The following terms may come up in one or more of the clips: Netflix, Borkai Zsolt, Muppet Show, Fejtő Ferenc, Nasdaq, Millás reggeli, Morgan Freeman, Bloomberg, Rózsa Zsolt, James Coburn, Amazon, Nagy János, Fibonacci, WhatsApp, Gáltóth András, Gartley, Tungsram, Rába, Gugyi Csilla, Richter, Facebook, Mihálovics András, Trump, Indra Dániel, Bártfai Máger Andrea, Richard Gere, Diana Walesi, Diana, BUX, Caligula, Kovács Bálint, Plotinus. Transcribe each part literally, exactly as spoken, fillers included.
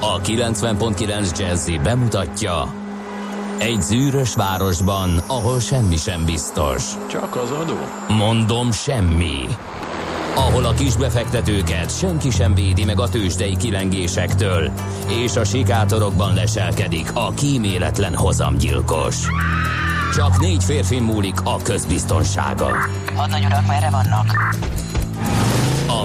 A kilencven pont kilenc Jazzy bemutatja: egy zűrös városban, ahol semmi sem biztos. Csak az adó? Mondom, semmi. Ahol a kisbefektetőket senki sem védi meg a tőzsdei kilengésektől, és a sikátorokban leselkedik a kíméletlen hozamgyilkos. Csak négy férfin múlik a közbiztonsága. Hadnagy urak, merre vannak? A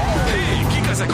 Hé, kik ezek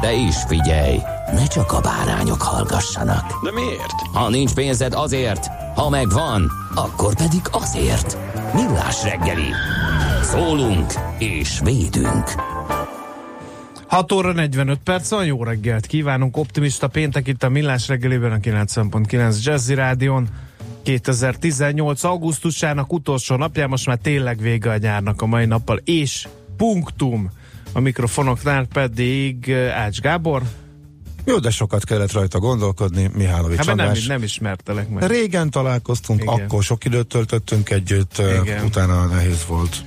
De is figyelj, ne csak a bárányok hallgassanak. De miért? Ha nincs pénzed, azért, ha megvan, akkor pedig azért. Millás reggeli. Szólunk és védünk. hat óra negyvenöt perc, van, jó reggelt kívánunk. Optimista péntek itt a Millás reggeliben a kilencven pont kilenc Jazzy Rádion. kétezer-tizennyolc. augusztusának utolsó napján, most már tényleg vége a nyárnak a mai nappal, és punktum. A mikrofonoknál pedig Ács Gábor. Jó, de sokat kellett rajta gondolkodni, Mihálovics András. Hát nem, nem ismertelek meg. Régen találkoztunk, igen. Akkor sok időt töltöttünk együtt, igen. Utána nehéz volt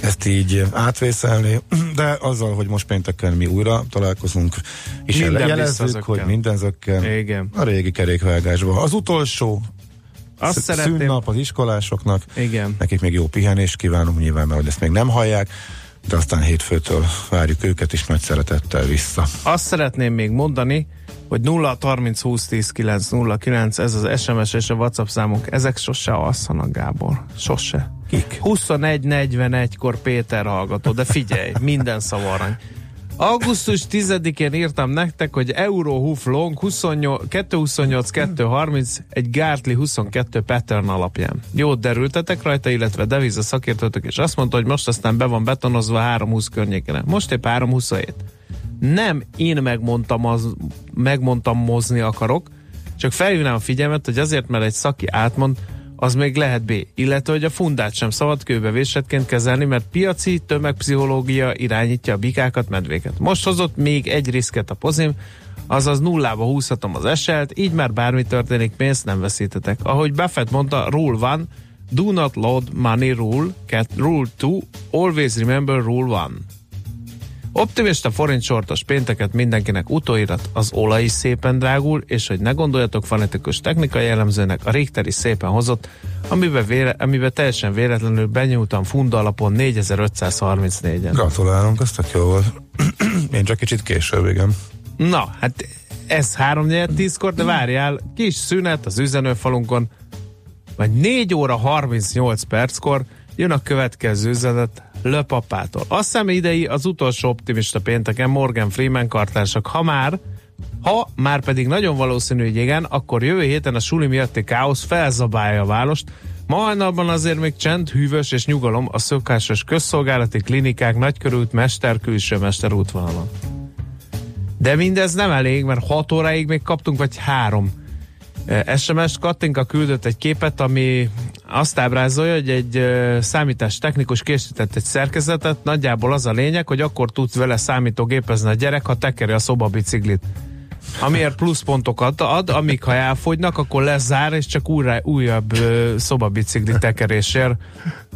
ezt így átvészelni, de azzal, hogy most pénteken mi újra találkozunk, és jelezzük, hogy minden zökken a régi kerékvágásban. Az utolsó Azt szűnnap az iskolásoknak, igen. Nekik még jó pihenést kívánunk nyilván, mert ezt még nem hallják, de aztán hétfőtől várjuk őket is nagy szeretettel vissza. Azt szeretném még mondani, hogy nulla harminc húsz tíz kilenc nulla kilenc, ez az es em es és a WhatsApp számunk, ezek sose alszanak, Gábor. Sose. Kik? huszonegytől negyvenegyig Péter hallgató, de figyelj, minden szavarany. augusztus tizedikén írtam nektek, hogy Eurohuf Long kettő huszonnyolc kettő harminc egy Gartley huszonkettő pattern alapján. Jót derültetek rajta, illetve deviza szakértőtök, és azt mondta, hogy most aztán be van betonozva három húsz környékére. Most épp három huszonhét. Nem én megmondtam, az, megmondtam mozni akarok, csak felhívnám a figyelmet, hogy azért, mert egy szaki átmond, az még lehet B. Illetve, hogy a fundát sem szabad kőbevésetként kezelni, mert piaci tömegpszichológia irányítja a bikákat, medvéket. Most hozott még egy riszket a pozim, azaz nullába húzhatom az eset, így már bármi történik, pénzt nem veszítetek. Ahogy Buffett mondta, rule one, do not load money rule, cat rule two, always remember rule one. Optimista forint sortos pénteket mindenkinek, utóirat: az olaj is szépen drágul, és hogy ne gondoljatok, fanatikus technikai jellemzőnek, a Richter is szépen hozott, amiben, véle, amiben teljesen véletlenül benyújtam funda alapon négyezer-ötszázharmincnégyen. Gratulálunk, ez tök jó volt. Én csak kicsit később, igen. Na, hát ez három tízkor, de várjál, kis szünet az üzenőfalunkon, vagy négy óra harmincnyolc perckor jön a következő üzenet Löpapától. Azt hiszem idei az utolsó optimista pénteken, Morgan Freeman kartársak. Ha már, ha már pedig nagyon valószínű, hogy igen, akkor jövő héten a suli miatti káosz felzabálja a várost. Ma hajnalban azért még csend, hűvös és nyugalom a szokásos közszolgálati klinikák, Nagykörút, Mester, Külső Mester útvonalon. De mindez nem elég, mert hat óráig még kaptunk vagy három es em es-t. Katinka küldött egy képet, ami azt ábrázolja, hogy egy számítástechnikus készített egy szerkezetet, nagyjából az a lényeg, hogy akkor tudsz vele számítógépezni a gyerek, ha tekeri a szobabiciklit. Amiért pluszpontokat ad, amíg ha elfogynak, akkor lezár, és csak újra, újabb szobabicikli tekerésért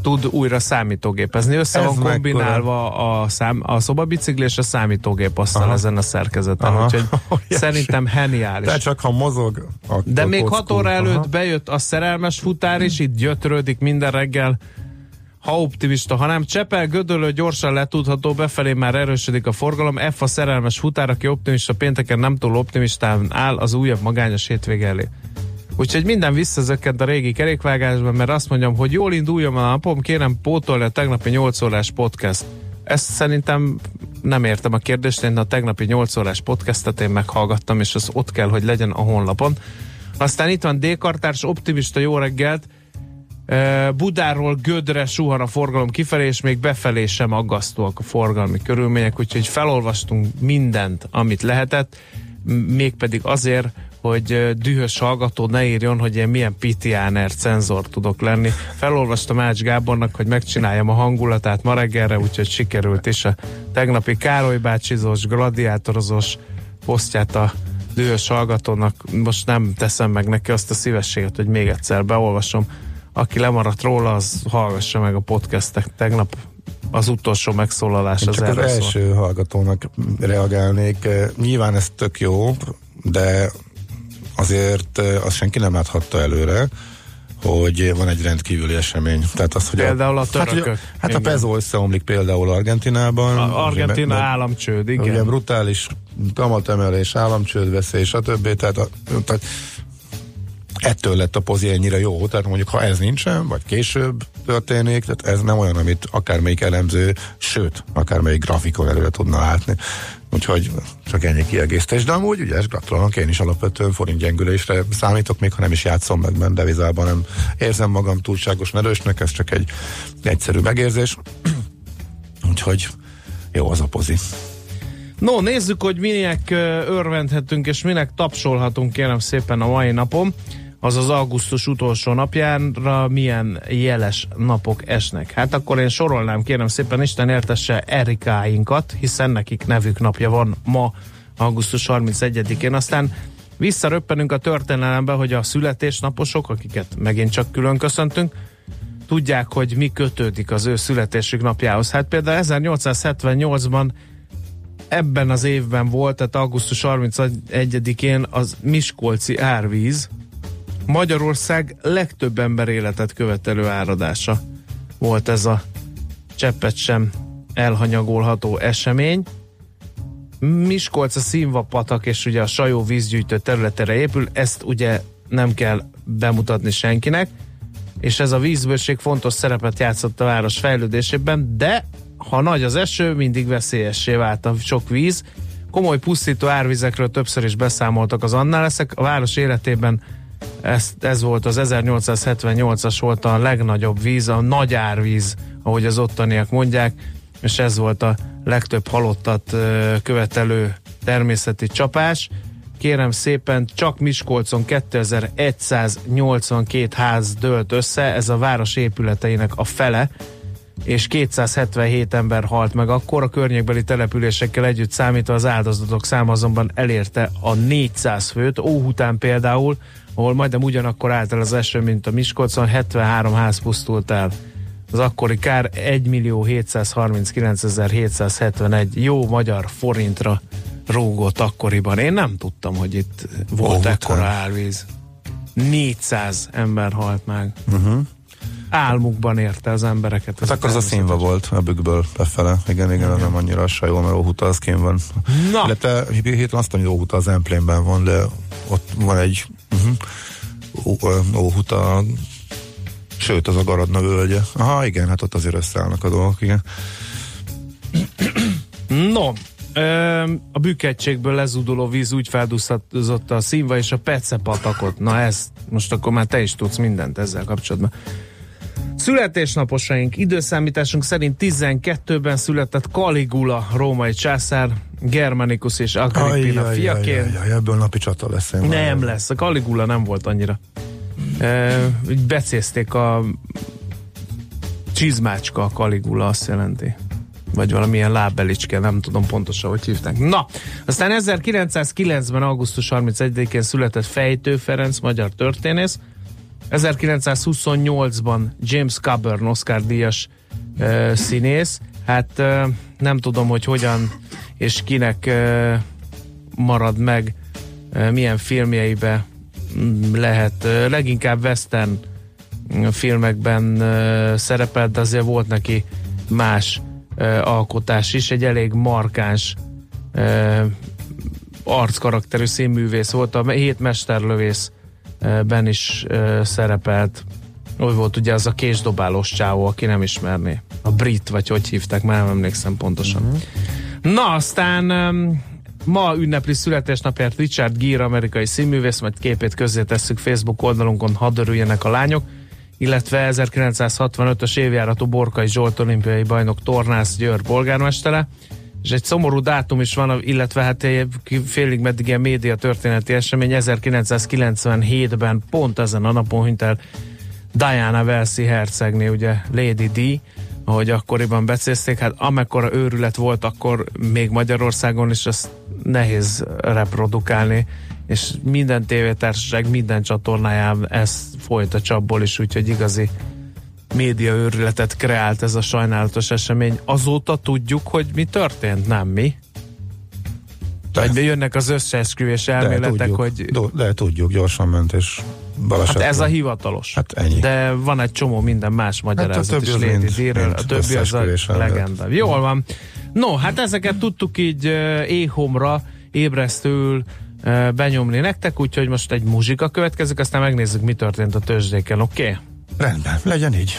tud újra számítógépezni. Össze van kombinálva a, szám, a szobabicikli és a számítógép aztán ezen a szerkezeten. Aha. Úgyhogy oh, szerintem heniális. De csak ha mozog. De még hat óra előtt aha. bejött a szerelmes futár is, itt gyötrődik minden reggel. Ha optimista, ha nem, Csepel, Gödöllő gyorsan letudható, befelé már erősödik a forgalom. F a szerelmes futár, aki optimista pénteken nem túl optimistán áll az újabb magányos hétvége elé. Úgyhogy minden visszazökkent a régi kerékvágásban, mert azt mondjam, hogy jól induljon a napom, kérem pótolni a tegnapi nyolc órás podcast. Ezt szerintem nem értem a kérdést, én a tegnapi nyolc órás podcastet én meghallgattam, és az ott kell, hogy legyen a honlapon. Aztán itt van D-kartárs, optimista, jó reggelt. Budáról Gödre suhan a forgalom kifelé, és még befelé sem aggasztóak a forgalmi körülmények, úgyhogy felolvastunk mindent, amit lehetett. mégpedig azért, hogy dühös hallgató ne írjon, hogy én milyen pé té en er cenzor tudok lenni. Felolvastam Ács Gábornak, hogy megcsináljam a hangulatát ma reggelre, úgyhogy sikerült is a tegnapi Károly bácsizós, gladiátorozós posztját a dühös hallgatónak. Most nem teszem meg neki azt a szívességet, hogy még egyszer beolvasom. Aki lemaradt róla, az hallgassa meg a podcastet. Tegnap az utolsó megszólalás az erre szól. Csak az első hallgatónak reagálnék. Nyilván ez tök jó, de azért azt senki nem láthatta előre, hogy van egy rendkívüli esemény. Tehát az, hogy például a, a törökök. Hát, hát a peso összeomlik például Argentinában. A Argentina ugye, államcsőd, igen. Ugye brutális kamatemelés, államcsődveszély, stb. Tehát, a, tehát ettől lett a pozi ennyire jó. Tehát mondjuk, ha ez nincsen, vagy később történik, tehát ez nem olyan, amit akármelyik elemző, sőt, akármelyik grafikon előre tudna látni. Úgyhogy csak ennyi kiegészítés. De amúgy ügyes, gratulálok, én is alapvetően forint gyengülésre számítok, még ha nem is játszom meg benne devizában, nem érzem magam túlságosan erősnek, ez csak egy egyszerű megérzés. Úgyhogy jó az a pozi. No, nézzük, hogy minek örvendhetünk és minek tapsolhatunk, kérem szépen, a mai napon, azaz augusztus utolsó napjánra milyen jeles napok esnek. Hát akkor én sorolnám, kérem szépen, Isten éltesse Erikáinkat, hiszen nekik nevük napja van ma, augusztus harmincegyedikén. Aztán visszaröppenünk a történelembe, hogy a születésnaposok, akiket megint csak külön köszöntünk, tudják, hogy mi kötődik az ő születésük napjához. Hát például ezernyolcszázhetvennyolcban ebben az évben volt, tehát augusztus harmincegyedikén az miskolci árvíz Magyarország legtöbb ember életet követelő áradása volt, ez a cseppet sem elhanyagolható esemény. Miskolc a Színva-patak és ugye a Sajó vízgyűjtő területére épül, ezt ugye nem kell bemutatni senkinek, és ez a vízbőség fontos szerepet játszott a város fejlődésében, de ha nagy az eső, mindig veszélyessé vált a sok víz. Komoly pusztító árvizekről többször is beszámoltak az Annál Leszek. A város életében ez, ez volt az ezernyolcszázhetvennyolcas volt a legnagyobb víz, a nagy árvíz, ahogy az ottaniak mondják, és ez volt a legtöbb halottat követelő természeti csapás. Kérem szépen, csak Miskolcon kétezer-egyszáznyolcvankét ház dőlt össze, ez a város épületeinek a fele, és kétszázhetvenhét ember halt meg akkor, a környékbeli településekkel együtt számítva az áldozatok száma azonban elérte a négyszáz főt. Óhután például, ahol majdnem ugyanakkor állt el az eső, mint a Miskolcon, hetvenhárom ház pusztult el. Az akkori kár egymillió-hétszázharminckilencezer-hétszázhetvenegy jó magyar forintra rúgott akkoriban. Én nem tudtam, hogy itt volt Óhután ekkora árvíz. négyszáz ember halt meg. Uh-huh. Álmukban érte az embereket. Hát akkor az a Színva volt, a Bükkből befele. Igen, igen, igen. Nem annyira a Sajó, mert Óhuta az kén van. Na! Illetve héten azt mondja, hogy Óhuta az Emplénben van, de ott van egy uh-huh, Óhuta, sőt, az a Garadna völgye. Aha, igen, hát ott azért összeállnak a dolgok, igen. No, a Bükkegységből lezúduló víz úgy feldúszhatott a Színva és a Pece-patakot. Na ez, most akkor már te is tudsz mindent ezzel kapcsolatban. Születésnaposaink, időszámításunk szerint tizenkettőben született Caligula, római császár, Germanicus és Agrippina fiaként. Ajj, ajj, ebből napi csata lesz. Nem lesz, a Caligula nem volt annyira. E, becézték a csizmácska, a Caligula azt jelenti. Vagy valamilyen lábbelicske, nem tudom pontosan, hogy hívták. Na, aztán ezerkilencszázkilencben augusztus harmincegyedikén született Fejtő Ferenc, magyar történész. ezerkilencszázhuszonnyolcban James Coburn, Oscar-díjas uh, színész. Hát uh, nem tudom, hogy hogyan és kinek uh, marad meg, uh, milyen filmjeibe lehet. Uh, leginkább western filmekben uh, szerepelt, de azért volt neki más uh, alkotás is. Egy elég markáns uh, arckarakterű színművész volt. A Hét mesterlövész ben is uh, szerepelt. Úgy volt ugye az a késdobálós csávó, aki nem ismerné. A brit, vagy hogy hívták, már nem emlékszem pontosan. Uh-huh. Na, aztán um, ma ünnepli születésnapját Richard Gere, amerikai színművész, majd képét közzé tesszük Facebook oldalunkon, hadd örüljenek a lányok, illetve ezerkilencszázhatvanötös évjáratú Borkai Zsolt olimpiai bajnok tornász, Győr polgármestere, és egy szomorú dátum is van, illetve hát félig meddig ilyen média történeti esemény, ezerkilencszázkilencvenhétben pont ezen a napon hunyt el Diana Walesi hercegné, ugye Lady Di, ahogy akkoriban beszélték, hát amekkora őrület volt akkor még Magyarországon, és ezt nehéz reprodukálni, és minden tévétársaság, minden csatornáján ez folyt a csapból is, úgyhogy igazi média őrületet kreált ez a sajnálatos esemény. Azóta tudjuk, hogy mi történt, nem mi? Vagy jönnek az összeesküvés elméletek, de tudjuk, hogy... De tudjuk, gyorsan ment, és baleset. Hát ez a hivatalos. Hát ennyi. De van egy csomó minden más magyarázat hát is Lady Di-ről. A többi az a legenda. Jól van. No, hát ezeket tudtuk így éhomra, ébresztőül benyomni nektek, úgyhogy most egy muzsika következik, aztán megnézzük, mi történt a tőzsdéken, oké? Okay? Rendben, legyen így.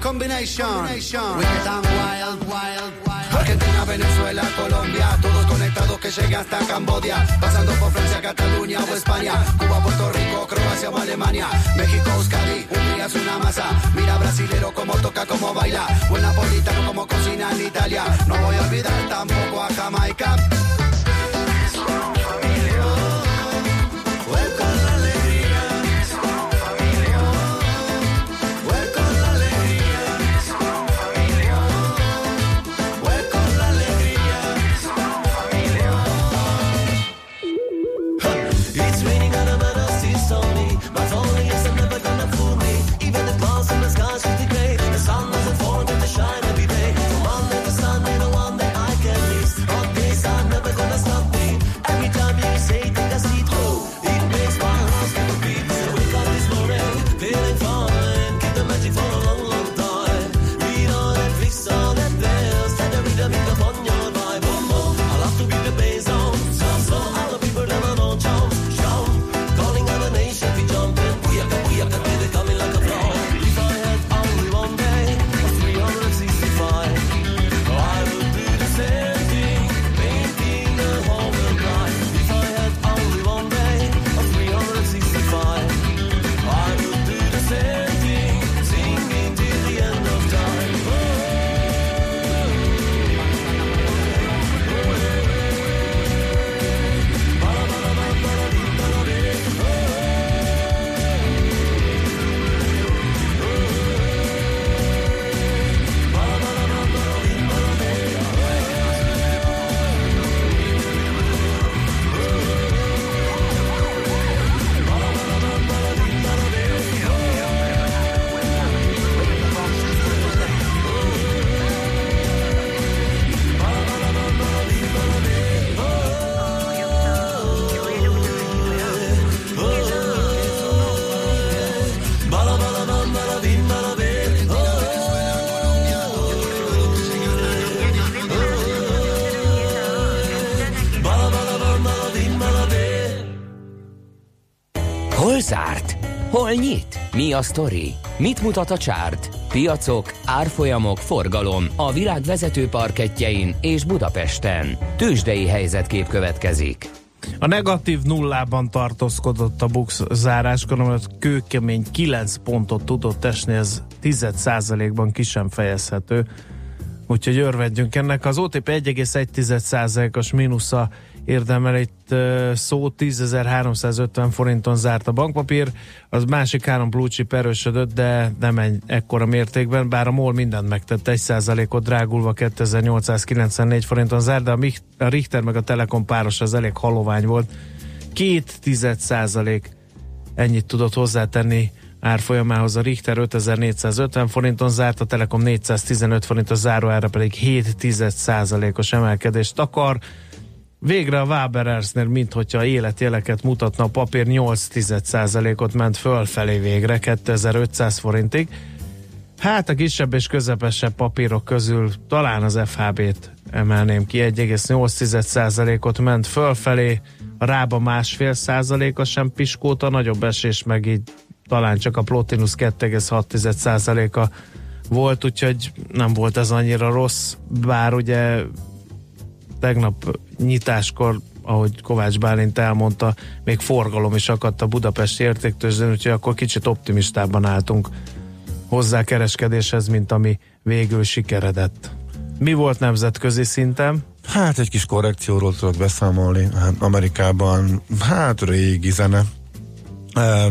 Combination. We get down wild, wild, wild. Argentina, Venezuela, Colombia, todos conectados que llega hasta Cambodia, pasando por Francia, Cataluña o España, Cuba, Puerto Rico, Croacia o Alemania, México, Euskadi, Hungría es una masa. Mira brasilero como toca, como baila, buen napolitano como cocina en Italia. No voy a olvidar tampoco a Jamaica. Show Hol zárt? Hol nyit? Mi a sztori? Mit mutat a csárt? Piacok, árfolyamok, forgalom a világ vezető parkettjein és Budapesten. Tőzsdei helyzetkép következik. A negatív nullában tartózkodott a BUX záráskor, mert kőkemény kilenc pontot tudott esni, ez tíz százalékban ki sem fejezhető. Úgyhogy örvendjünk ennek. Az o té pé egy egész egy tized százalékos mínusza érdemel itt szó, tízezer-háromszázötven forinton zárt a bankpapír, az másik három blue chip erősödött, de nem egy ekkora mértékben, bár a MOL mindent megtett, egy százalékot drágulva kétezer-nyolcszázkilencvennégy forinton zárt, de a Richter meg a Telekom páros az elég halovány volt. Két tized százalék ennyit tudott hozzátenni árfolyamához a Richter, ötezer-négyszázötven forinton zárt, a Telekom négyszáztizenöt forint, a záróára pedig hét tized százalékos emelkedést akar. Végre a Waberers-nél, minthogyha életjeleket mutatna, a papír nyolc százalékot ment fölfelé végre, kétezer-ötszáz forintig. Hát a kisebb és közepesebb papírok közül talán az ef há bé-t emelném ki, egy egész nyolc százalékot ment fölfelé, a Rába másfél százaléka sem piskóta, nagyobb esés meg így talán csak a Plotinus két egész hat százaléka volt, úgyhogy nem volt ez annyira rossz, bár ugye tegnap nyitáskor, ahogy Kovács Bálint elmondta, még forgalom is akadt a budapesti értéktőzsdén, úgyhogy akkor kicsit optimistában álltunk hozzá kereskedéshez, mint ami végül sikeredett. Mi volt nemzetközi szinten? Hát egy kis korrekcióról tudok beszámolni. Hát Amerikában, hát régi zene.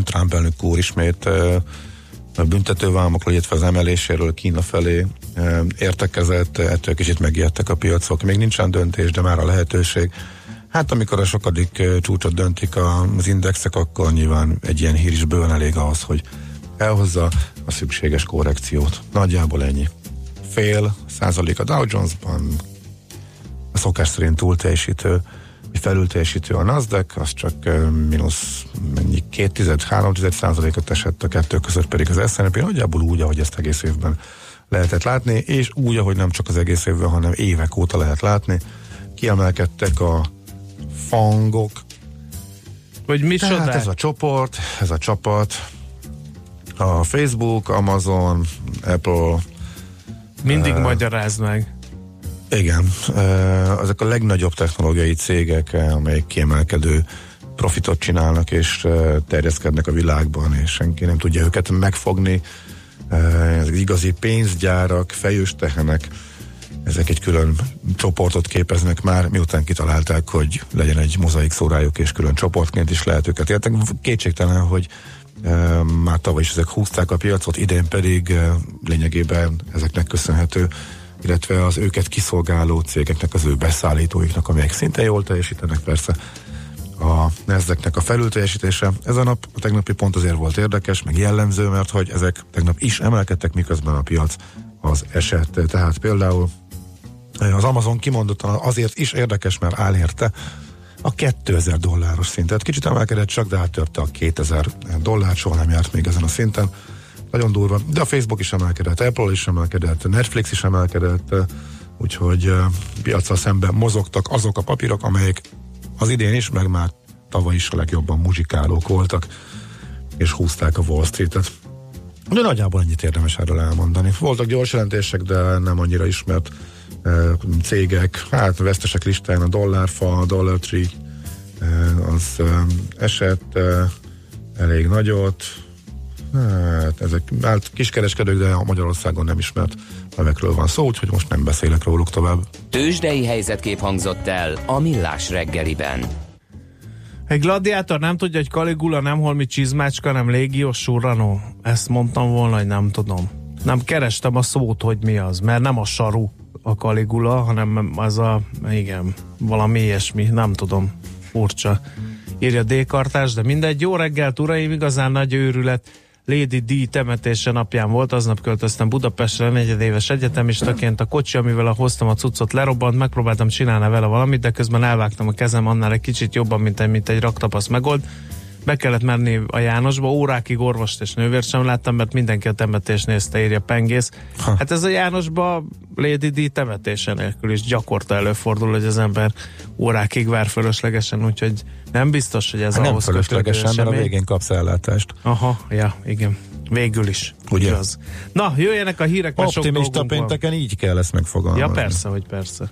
Trump elnök úr ismét a büntetővámokról, illetve az emeléséről Kína felé értekezett, ettől kicsit megijedtek a piacok. Még nincsen döntés, de már a lehetőség. Hát amikor a sokadik csúcsot döntik az indexek, akkor nyilván egy ilyen hír is bőven elég ahhoz, hogy elhozza a szükséges korrekciót. Nagyjából ennyi. Fél százalék a Dow Jones-ban, a szokás szerint túlteljesítő, felülteljesítő a Nasdaq, az csak mínusz két-három százalékot esett, a kettő között pedig az es és pé nagyjából úgy, ahogy ezt egész évben lehetett látni, és úgy, ahogy nem csak az egész évben, hanem évek óta lehet látni. Kiemelkedtek a fangok. Hogy mi csodál? Ez a csoport, ez a csapat, a Facebook, Amazon, Apple. Mindig eh, magyarázd meg. Igen, ezek a legnagyobb technológiai cégek, amelyek kiemelkedő profitot csinálnak és terjeszkednek a világban, és senki nem tudja őket megfogni. Ezek igazi pénzgyárak, fejős tehenek, ezek egy külön csoportot képeznek már, miután kitalálták, hogy legyen egy mozaik szórájuk, és külön csoportként is lehet őket érteni. Kétségtelen, hogy már tavaly is ezek húzták a piacot, idén pedig lényegében ezeknek köszönhető, illetve az őket kiszolgáló cégeknek, az ő beszállítóiknak, amelyek szinte jól teljesítenek, persze a Nasdaqnek a felülteljesítése. Ez a nap, a tegnapi pont azért volt érdekes, meg jellemző, mert hogy ezek tegnap is emelkedtek, miközben a piac az esett. Tehát például az Amazon kimondottan azért is érdekes, mert elérte a kétezer dolláros szintet. Kicsit emelkedett csak, de áttörte a kétezer dollár, soha nem járt még ezen a szinten. Nagyon durva, de a Facebook is emelkedett, Apple is emelkedett, Netflix is emelkedett, úgyhogy piacsal szemben mozogtak azok a papírok, amelyek az idén is, meg már tavaly is a legjobban muzsikálók voltak, és húzták a Wall Street-et. De nagyjából ennyit érdemes erről elmondani. Voltak gyors jelentések, de nem annyira ismert cégek, hát vesztesek listán a Dollárfa, a Dollar Tree, az esett elég nagyot. Hát ezek hát kiskereskedők, de Magyarországon nem ismert nevekről van szó, úgyhogy most nem beszélek róluk tovább. Tőzsdei helyzetkép hangzott el a Millás reggeliben. Egy gladiátor nem tudja, hogy Caligula nem holmi csizmácska, nem légiós surranó. Ezt mondtam volna, hogy nem tudom. Nem kerestem a szót, hogy mi az, mert nem a saru a Caligula, hanem az a, igen, valami ilyesmi, nem tudom, furcsa. Írja D-kartás, de mindegy, jó reggelt, uraim, igazán nagy őrület. Lady D. temetése napján volt, aznap költöztem Budapestre negyedéves egyetemistaként, a kocsi, amivel hoztam a cuccot, lerobbant, megpróbáltam csinálni vele valamit, de közben elvágtam a kezem annál egy kicsit jobban, mint egy, mint egy raktapasz megold. Be kellett menni a Jánosba, órákig orvost és nővért sem láttam, mert mindenki a temetést nézte, írja Pengész. Ha. Hát ez a Jánosba Lady D temetése nélkül is gyakorta előfordul, hogy az ember órákig vár fölöslegesen, úgyhogy nem biztos, hogy ez ha ahhoz kötődő esemény. Nem fölöslegesen, mert a végén kapsz ellátást. Aha, ja, igen. Végül is. Ugye? Igaz. Na, jöjjenek a hírek, mert optimista pénteken így kell ezt megfogalmazni. Ja, persze, hogy persze.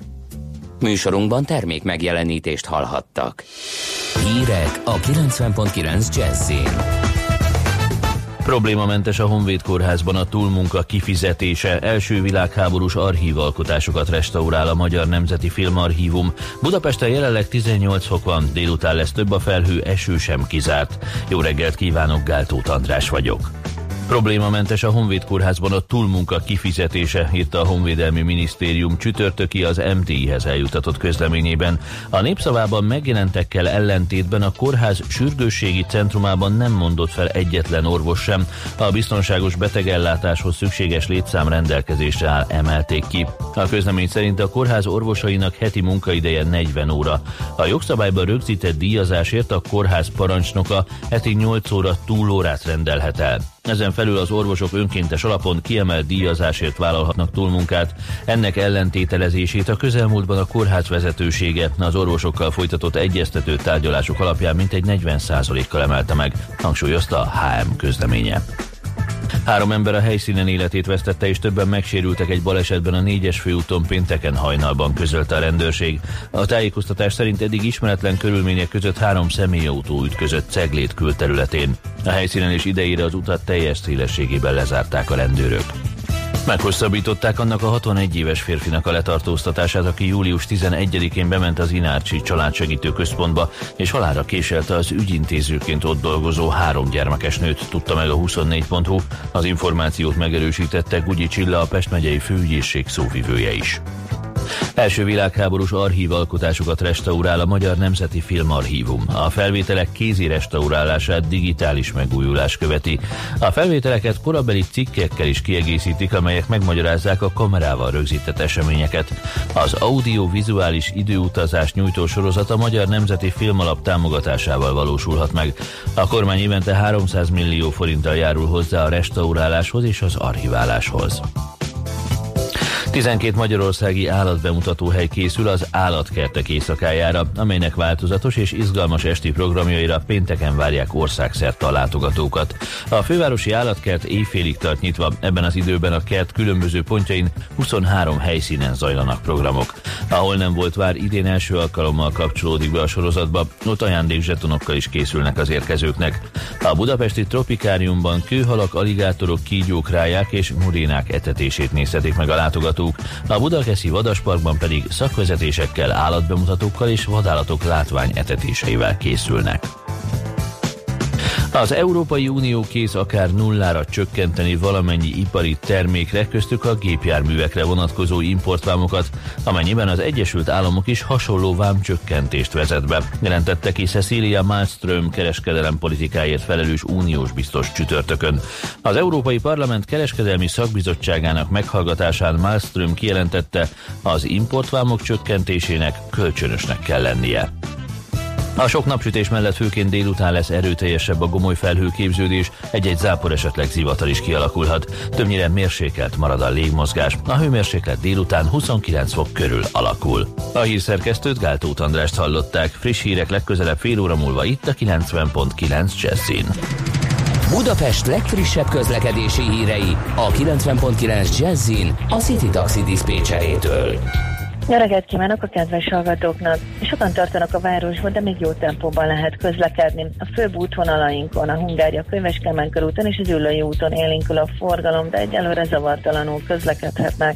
Műsorunkban termék megjelenítést hallhattak. Hírek a kilencven pont kilenc Jazz-én. Problémamentes a Honvéd Kórházban a túlmunka kifizetése. Első világháborús archívalkotásokat restaurál a Magyar Nemzeti Filmarchívum. Budapesten jelenleg tizennyolc fok van, délután lesz több a felhő, eső sem kizárt. Jó reggelt kívánok, Gáltóth András vagyok. Problémamentes a Honvéd Kórházban a túlmunka kifizetése, írta a Honvédelmi Minisztérium csütörtöki az em té i-hez eljutatott közleményében. A Népszavában megjelentekkel ellentétben a kórház sürgősségi centrumában nem mondott fel egyetlen orvos sem. A biztonságos betegellátáshoz szükséges létszám rendelkezésre áll, emelték ki. A közlemény szerint a kórház orvosainak heti munkaideje negyven óra. A jogszabályban rögzített díjazásért a kórház parancsnoka heti nyolc óra túlórát rendelhet el. Ezen felül az orvosok önkéntes alapon kiemelt díjazásért vállalhatnak túlmunkát. Ennek ellentételezését a közelmúltban a kórház vezetősége az orvosokkal folytatott egyeztető tárgyalások alapján mintegy negyven százalékkal emelte meg, hangsúlyozta a há em közleménye. Három ember a helyszínen életét vesztette, és többen megsérültek egy balesetben a négyes főúton pénteken hajnalban, közölte a rendőrség. A tájékoztatás szerint eddig ismeretlen körülmények között három személyautó ütközött Ceglét külterületén. A helyszínen és ideire az utat teljes szélességében lezárták a rendőrök. Meghosszabbították annak a hatvanegy éves férfinak a letartóztatását, aki július tizenegyedikén bement az Inárcsi Családsegítő Központba, és halálra késelte az ügyintézőként ott dolgozó három gyermekes nőt, tudta meg a huszonnégy pont hu. Az információt megerősítette Gugyi Csilla, a Pest megyei főügyészség szóvivője is. Első világháborús archívalkotásokat restaurál a Magyar Nemzeti Filmarchívum. A felvételek kézi restaurálását digitális megújulás követi. A felvételeket korabeli cikkekkel is kiegészítik, amelyek megmagyarázzák a kamerával rögzített eseményeket. Az audiovizuális időutazás nyújtó sorozat a Magyar Nemzeti Filmalap támogatásával valósulhat meg. A kormány évente háromszáz millió forinttal járul hozzá a restauráláshoz és az archiváláshoz. tizenkét magyarországi állatbemutatóhely készül az állatkertek éjszakájára, amelynek változatos és izgalmas esti programjaira pénteken várják országszerte a látogatókat. A fővárosi állatkert éjfélig tart nyitva, ebben az időben a kert különböző pontjain huszonhárom helyszínen zajlanak programok. Ahol nem volt vár, idén első alkalommal kapcsolódik be a sorozatba, ott ajándékzsetonokkal is készülnek az érkezőknek. A budapesti tropikáriumban kőhalak, aligátorok, kígyók, ráják és murénák etetését nézhetik meg a látogatók. A budakeszi vadasparkban pedig szakvezetésekkel, állatbemutatókkal és vadállatok látványetetéseivel készülnek. Az Európai Unió kész akár nullára csökkenteni valamennyi ipari termékre, köztük a gépjárművekre vonatkozó importvámokat, amennyiben az Egyesült Államok is hasonló vámcsökkentést vezet be, jelentette ki Cecilia Malmström kereskedelempolitikáért felelős uniós biztos csütörtökön. Az Európai Parlament kereskedelmi szakbizottságának meghallgatásán Malmström kijelentette, az importvámok csökkentésének kölcsönösnek kell lennie. A sok napsütés mellett főként délután lesz erőteljesebb a gomoly felhőképződés, egy-egy zápor, esetleg zivatar is kialakulhat. Többnyire mérsékelt marad a légmozgás, a hőmérséklet délután huszonkilenc fok körül alakul. A hírszerkesztőt, Gáltóth Andrást hallották, friss hírek legközelebb fél óra múlva itt a kilencven pont kilenc Jazzin. Budapest legfrissebb közlekedési hírei a kilencven pont kilenc Jazzin a City Taxi diszpécsejétől. Jó reggelt kívánok a kedves hallgatóknak! Sokan tartanak a városban, de még jó tempóban lehet közlekedni. A főbb útvonalainkon, a Hungária Könyves-Kálmán körúton és az Üllői úton élénkül a forgalom, de egyelőre zavartalanul közlekedhetnek.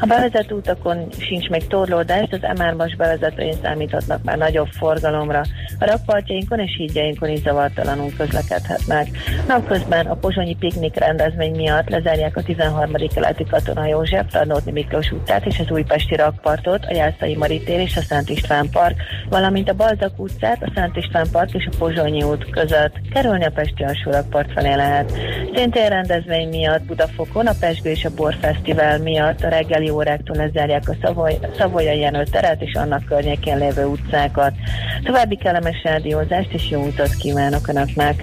A bevezető utakon sincs még torlódás, az em hármas bevezetőjén számíthatnak már nagyobb forgalomra. A rakpartjainkon és hídjainkon is zavartalanul közlekedhetnek. Napközben a pozsonyi piknik rendezvény miatt lezárják a tizenharmadik keleti Katona József, Radnóti Miklós utcát és az újpesti rakpart parkot, a Jászai Mari tér és a Szent István park, valamint a Balzak utcát, a Szent István park és a Pozsonyi út között. Kerülni a Pesti alsó rakpart felé lehet. Szintén rendezvény miatt Budafokon a Pezsgő és a Bor Fesztivál miatt a reggeli óráktól lezárják a Szavoly, Szavolyai Jenő teret és annak környékén lévő utcákat. További kellemes rádiózást és jó utat kívánok önöknek!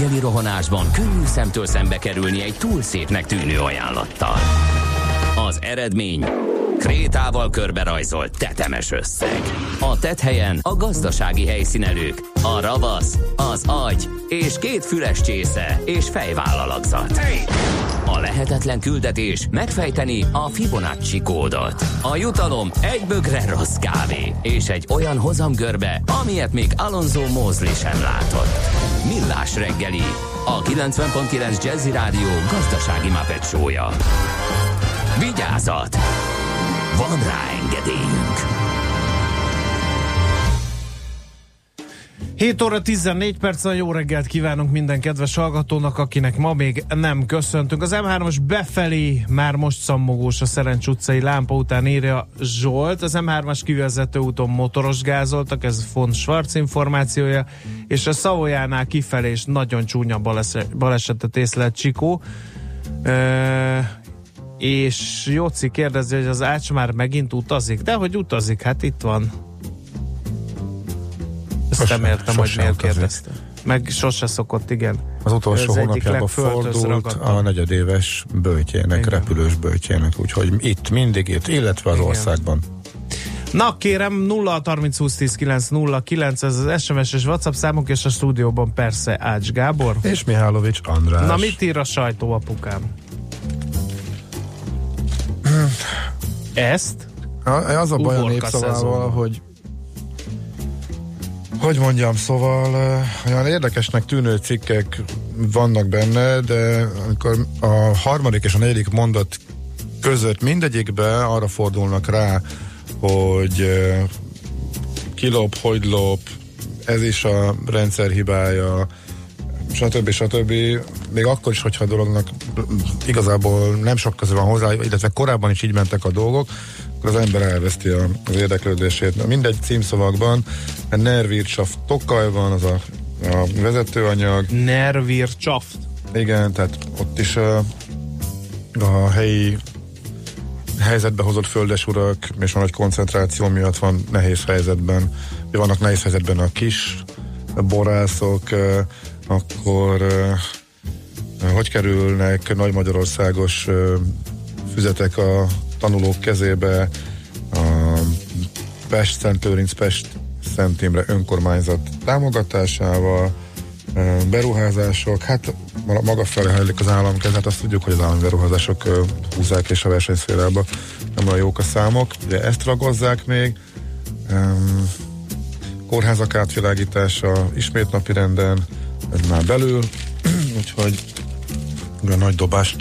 reggeli rohanásban könnyű szemtől szembe kerülni egy túl szépnek tűnő ajánlattal. Az eredmény krétával körberajzolt tetemes összeg. A tetthelyen a gazdasági helyszínelők, a ravasz, az agy és két füles csésze és fejvállalakzat. A lehetetlen küldetés megfejteni a Fibonacci kódot. A jutalom egy bögre rossz kávé és egy olyan hozamgörbe, amilyet még Alonso Moseley sem látott. Millás reggeli, a kilencven pont kilenc Jazzy Rádió gazdasági Muppet show-ja. Vigyázat! Van rá engedélyünk. hét óra tizennégy perccel jó reggelt kívánunk minden kedves hallgatónak, akinek ma még nem köszöntünk. Az em hármas befelé már most szammogós a Szerencs utcai lámpa után, írja Zsolt. Az em hármas kivezető úton motoros gázoltak, ez Font Schwarz információja, és a Savoyánál kifelé is nagyon csúnya baleset, balesetet észlelt Csikó. Ö- És Jóci kérdezi, hogy az Ács már megint utazik, de hogy utazik, hát itt van. Ezt nem értem, hogy miért kérdezte. Meg sose szokott, igen. Az utolsó hónapjában fordult a negyedéves böjtjének, igen. Repülős böjtjének, úgyhogy itt, mindig itt, illetve az igen. országban. Na kérem, nulla harminc húsz tíz kilenc nulla kilenc, ez az es em es és WhatsApp számunk, és a stúdióban persze Ács Gábor. És Mihálovics András. Na mit ír a sajtó, apukám? Ezt? Az a baj a népszavával, hogy hogy mondjam, szóval olyan érdekesnek tűnő cikkek vannak benne, de amikor a harmadik és a negyedik mondat között mindegyikben arra fordulnak rá, hogy kilop, hogy lop, ez is a rendszer hibája, stb. stb. Még akkor is, hogyha a dolognak igazából nem sok köze van hozzá, illetve korábban is így mentek a dolgok, akkor az ember elveszti a, az érdeklődését. Mindegy címszavakban, a Nervirtschaft Tokaj van, az a, a vezetőanyag. Nervirtschaft. Igen, tehát ott is a, a helyi helyzetbe hozott földesurak, és van egy koncentráció miatt van nehéz helyzetben. Vannak nehéz helyzetben a kis borászok, akkor uh, hogy kerülnek nagy magyarországos uh, füzetek a tanulók kezébe, a Pest-Szentlőrinc, Pest-Szent Imre önkormányzat támogatásával, uh, beruházások, hát maga felé hajlik az állam kezét, hát azt tudjuk, hogy az állami beruházások uh, húzzák, és a versenyszférába nem olyan jók a számok, de ezt ragozzák még, um, kórházak átvilágítása ismét napirenden, ez már belül, úgyhogy a nagy dobást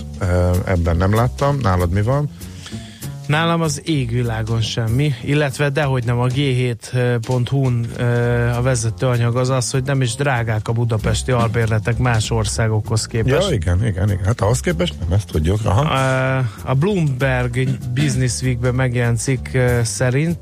ebben nem láttam. Nálad mi van? Nálam az égvilágon semmi, illetve dehogy nem, a gé hét pont hú-n a vezetőanyag az az, hogy nem is drágák a budapesti albérletek más országokhoz képest. Ja, igen, igen, igen. Hát ahhoz képest nem, ezt tudjuk. Aha. A Bloomberg Business Week-ben megjelent cikk szerint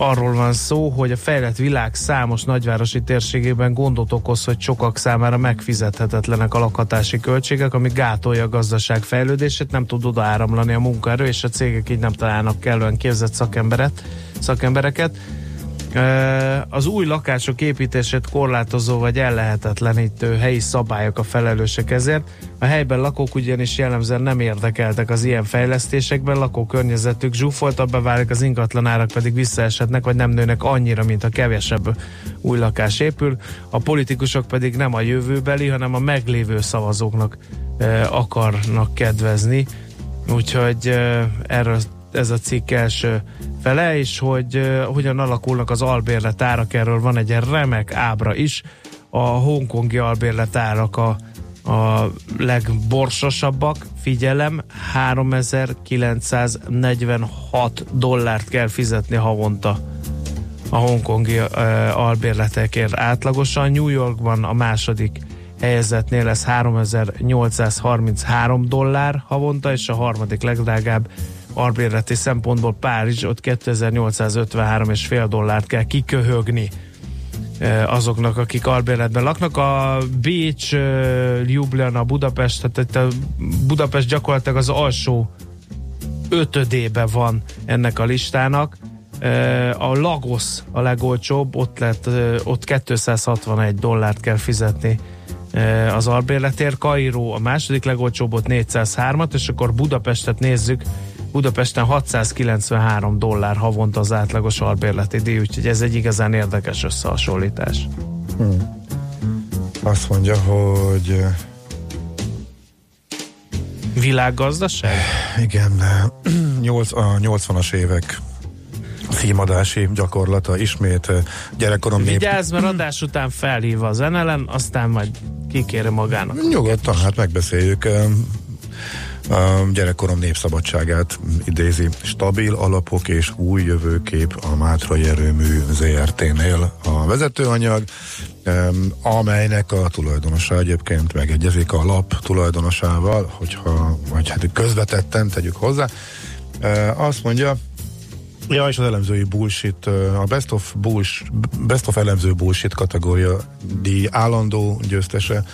arról van szó, hogy a fejlett világ számos nagyvárosi térségében gondot okoz, hogy sokak számára megfizethetetlenek a lakhatási költségek, ami gátolja a gazdaság fejlődését, nem tud odaáramlani a munkaerő, és a cégek így nem találnak kellően képzett szakemberet, szakembereket. Az új lakások építését korlátozó vagy ellehetetlenítő helyi szabályok a felelősek ezért. A helyben lakók ugyanis jellemzően nem érdekeltek az ilyen fejlesztésekben, lakókörnyezetük zsúfoltabbá válik, az ingatlanárak pedig visszaeshetnek, vagy nem nőnek annyira, mint a kevesebb új lakás épül. A politikusok pedig nem a jövőbeli, hanem a meglévő szavazóknak akarnak kedvezni. Úgyhogy erről ez a cikk első fele is, hogy uh, hogyan alakulnak az albérletárak, erről van egy remek ábra is, a hongkongi albérletárak a, a legborsosabbak, figyelem, háromezer-kilencszáznegyvenhat dollárt kell fizetni havonta a hongkongi uh, albérletekért átlagosan, New Yorkban a második helyezetnél lesz háromezer-nyolcszázharminchárom dollár havonta, és a harmadik legdrágább albérleti szempontból Párizs, ott kétezer-nyolcszázötvenhárom egész öt dollárt kell kiköhögni azoknak, akik albérletben laknak. A Bécs, Ljubljana, Budapest, tehát a Budapest gyakorlatilag az alsó ötödébe van ennek a listának, A Lagos a legolcsóbb, ott, lett, ott kétszázhatvanegy dollárt kell fizetni az albérletért, Kairó a második legolcsóbb, ott négyszázhármat, és akkor Budapestet nézzük, Budapesten hatszázkilencvenhárom dollár havonta az átlagos albérleti díj, úgyhogy ez egy igazán érdekes összehasonlítás. Hmm. Azt mondja, hogy világgazdaság? Igen, a nyolcvanas évek címadási gyakorlata ismét gyerekkorom nép... Vigyázz, mert adás után felhív a zenelen, aztán majd kikéri magának. Nyugodtan, hát megbeszéljük. A gyerekkorom népszabadságát idézi. Stabil alapok és új jövőkép a Mátrai Erőmű zé er té-nél a vezetőanyag, amelynek a tulajdonosa egyébként megegyezik a lap tulajdonosával, hogyha, vagy hát közvetetten tegyük hozzá. Azt mondja, ja, és az elemzői bullshit, a best of, bullshit, best of elemző bullshit kategória díj állandó győztese,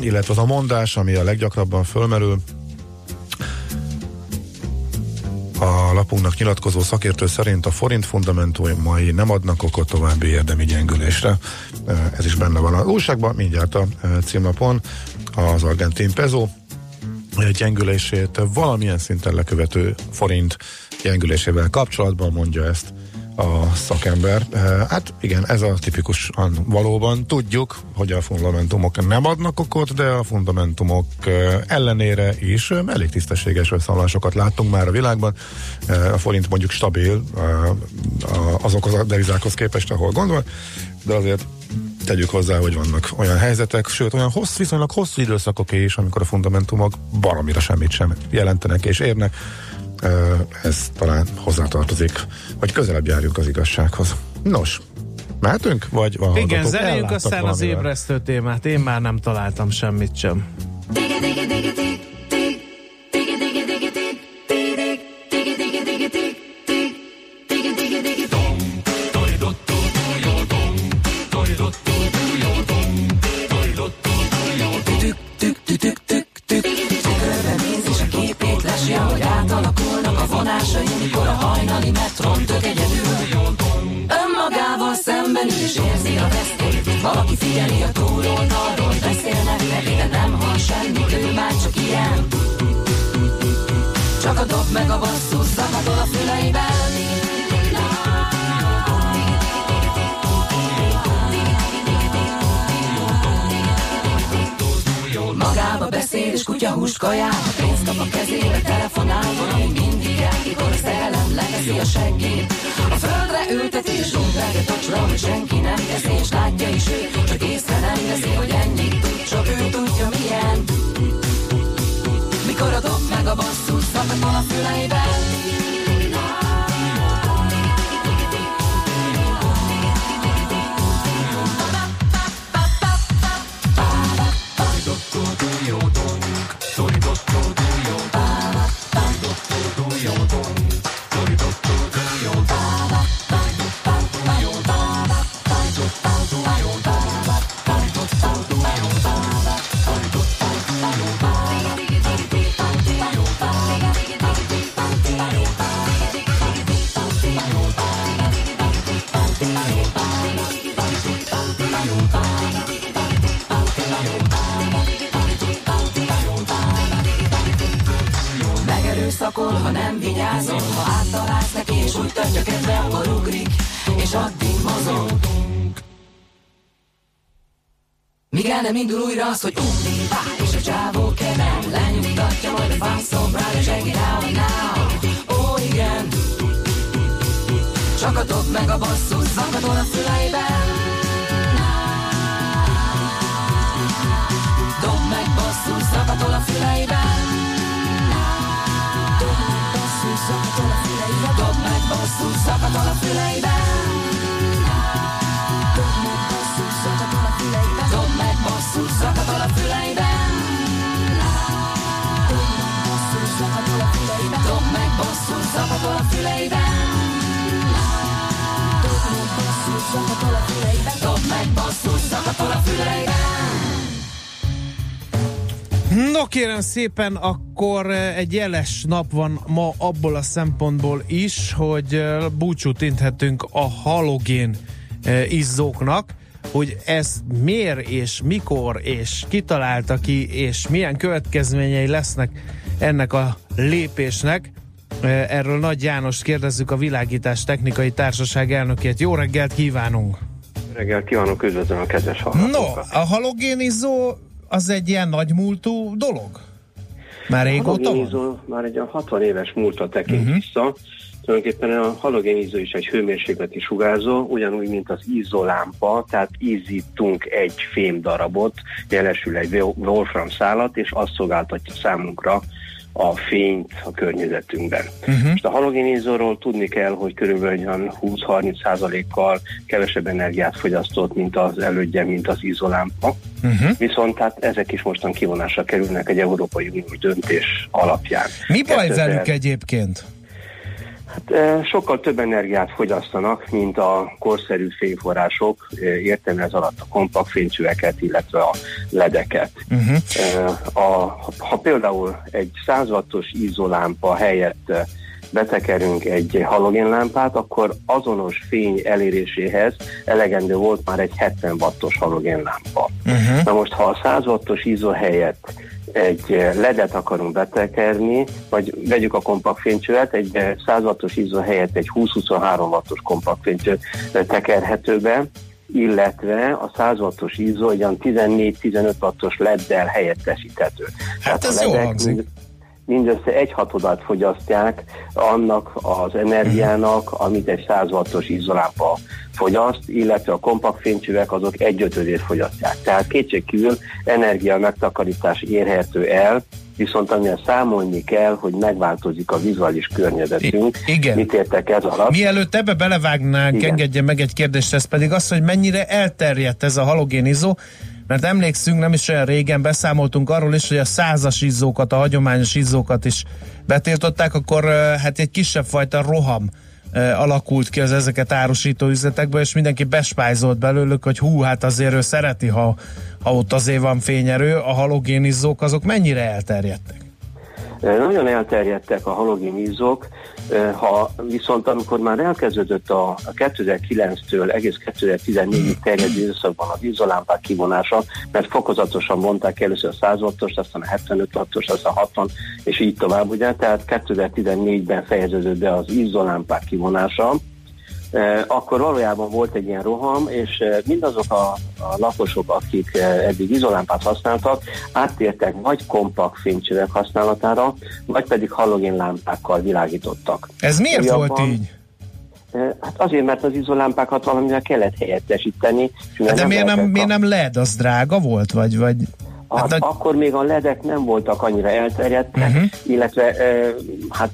illetve az a mondás, ami a leggyakrabban fölmerül. A lapunknak nyilatkozó szakértő szerint a forint fundamentumai nem adnak okot további érdemi gyengülésre. Ez is benne van az újságban, mindjárt a címlapon az argentin peso gyengülését valamilyen szinten lekövető forint gyengülésével kapcsolatban mondja ezt a szakember. Hát igen, ez a tipikus, valóban tudjuk, hogy a fundamentumok nem adnak okot, de a fundamentumok ellenére is elég tisztességes összeomlásokat láttunk már a világban. A forint mondjuk stabil azokhoz a devizákhoz képest, ahol gondol, de azért tegyük hozzá, hogy vannak olyan helyzetek, sőt olyan hossz, viszonylag hosszú időszakok is, amikor a fundamentumok baromira semmit sem jelentenek és érnek. Ez talán hozzátartozik, hogy közelebb járjunk az igazsághoz. Nos, mehetünk? Vagy a igen, zenéljünk aztán az ébresztő témát. Én már nem találtam semmit sem. Valaki figyeli a túlról, arról beszélnek neki, de nem hall semmit, ő már csak ilyen. Csak a dob meg a basszus zakatol a füleiben. Magába beszél és kutyahúst kajál, a pénzt kap a kezébe, telefonál, valami mindig el, mikor a szerelem leveszi a seggét. A földre ülteti és rúgják a tocsra, hogy senki nem teszi, és látja is ő, csak észre nem veszi, hogy ennyit tud, csak ő tudja milyen. Mikor a dob meg a basszus, szakadol a füleiben. Ha nem vigyázol, ha áttalálsz neki, és úgy tartja kedve, akkor ugrik, és addig mozog. Míg el nem indul újra az, hogy ugrik, bár, és a csávó kedem lenyugtatja, majd a fászombrál, és ennyi rá, hogy ó, igen. Csak a dob meg a basszus, zakatol a füleiben. Dob meg basszus, zakatol a füleiben. Dob meg basszus, zakatol a füleiben. Dob meg basszus, zakatol a füleiben. Dob meg basszus, zakatol a füleiben. Dob meg basszus, zakatol a füleiben. Dob meg basszus, zakatol a füleiben. Dob meg basszus, zakatol a füleiben. Dob meg basszus, zakatol a füleiben. No kérem szépen, akkor egy jeles nap van ma abból a szempontból is, hogy búcsút inthetünk a halogén izzóknak, hogy ezt miért és mikor és kitalálta ki, és milyen következményei lesznek ennek a lépésnek. Erről Nagy Jánost kérdezzük, a Világítás Technikai Társaság elnökét. Jó reggelt kívánunk! Reggelt kívánok, üdvözlöm a kedves hallgatókat! No, a halogénizó az egy ilyen nagymúltú dolog? Már régóta van? Már egy hatvan éves múltra tekint uh-huh. vissza. Tulajdonképpen a halogénizó is egy hőmérsékleti sugárzó, ugyanúgy, mint az izzólámpa, tehát ízítunk egy fém darabot, jelesül egy wolfram szálat, és azt szolgáltatja számunkra a fényt a környezetünkben. Uh-huh. Most a halogénizzóról tudni kell, hogy körülbelül húsz-harminc százalékkal kevesebb energiát fogyasztott, mint az elődje, mint az izolámpa. Uh-huh. Viszont hát ezek is mostan kivonásra kerülnek egy Európai Uniós döntés alapján. Mi baj velük egyébként? Hát, sokkal több energiát fogyasztanak, mint a korszerű fényforrások, értem ez alatt a kompakt fénycsöveket, illetve a ledeket. Uh-huh. A, ha például egy száz wattos izzólámpa helyett betekerünk egy halogénlámpát, akkor azonos fény eléréséhez elegendő volt már egy hetven wattos halogénlámpa. Uh-huh. Na most, ha a száz wattos izzó helyett egy ledet akarunk betekerni, vagy vegyük a kompakt fénycsövet, egy száz wattos izzó helyett egy húsz-huszonhárom wattos kompakt fénycső tekerhető be, illetve a száz wattos izzó olyan tizennégy-tizenöt wattos leddel helyettesíthető. Hát ez jó hangzik. Mindössze egy hatodát fogyasztják annak az energiának, amit egy száz wattos izzólámpa fogyaszt, illetve a kompakt fénycsövek azok egy ötödét fogyasztják. Tehát kétségkívül energia megtakarítás érhető el, viszont amivel számolni kell, hogy megváltozik a vizuális környezetünk. I- igen. Mit értek ez alatt? Mielőtt ebbe belevágnánk, igen, engedjen meg egy kérdést, ez pedig az, hogy mennyire elterjedt ez a halogénizó, mert emlékszünk, nem is olyan régen beszámoltunk arról is, hogy a százas izzókat, a hagyományos izzókat is betiltották, akkor hát egy kisebb fajta roham alakult ki az ezeket árusító üzletekből, és mindenki bespájzolt belőlük, hogy hú, hát azért ő szereti, ha, ha ott azért van fényerő. A halogénizzók azok mennyire elterjedtek? Nagyon elterjedtek a halogénizzók, ha viszont amikor már elkezdődött a kétezer-kilenctől egész kétezer-tizennégyig terjedő időszakban az izzólámpák kivonása, mert fokozatosan vonták először a száz wattost, aztán a hetvenöt wattost, aztán a hatvan, és így tovább, ugye? Tehát kétezer-tizennégyben fejeződött be az izzólámpák kivonása, akkor valójában volt egy ilyen roham, és mindazok a, a lakosok, akik eddig izzólámpát használtak, áttértek vagy kompakt fénycsövek használatára, vagy pedig halogénlámpákkal világítottak. Ez miért Ugyanban, volt így? Hát azért, mert az izzólámpákat valamivel kellett helyettesíteni. De nem miért, nem, miért nem led? Az drága volt? Vagy... vagy... Hát, hát, akkor még a ledek nem voltak annyira elterjedtek, uh-huh. illetve hát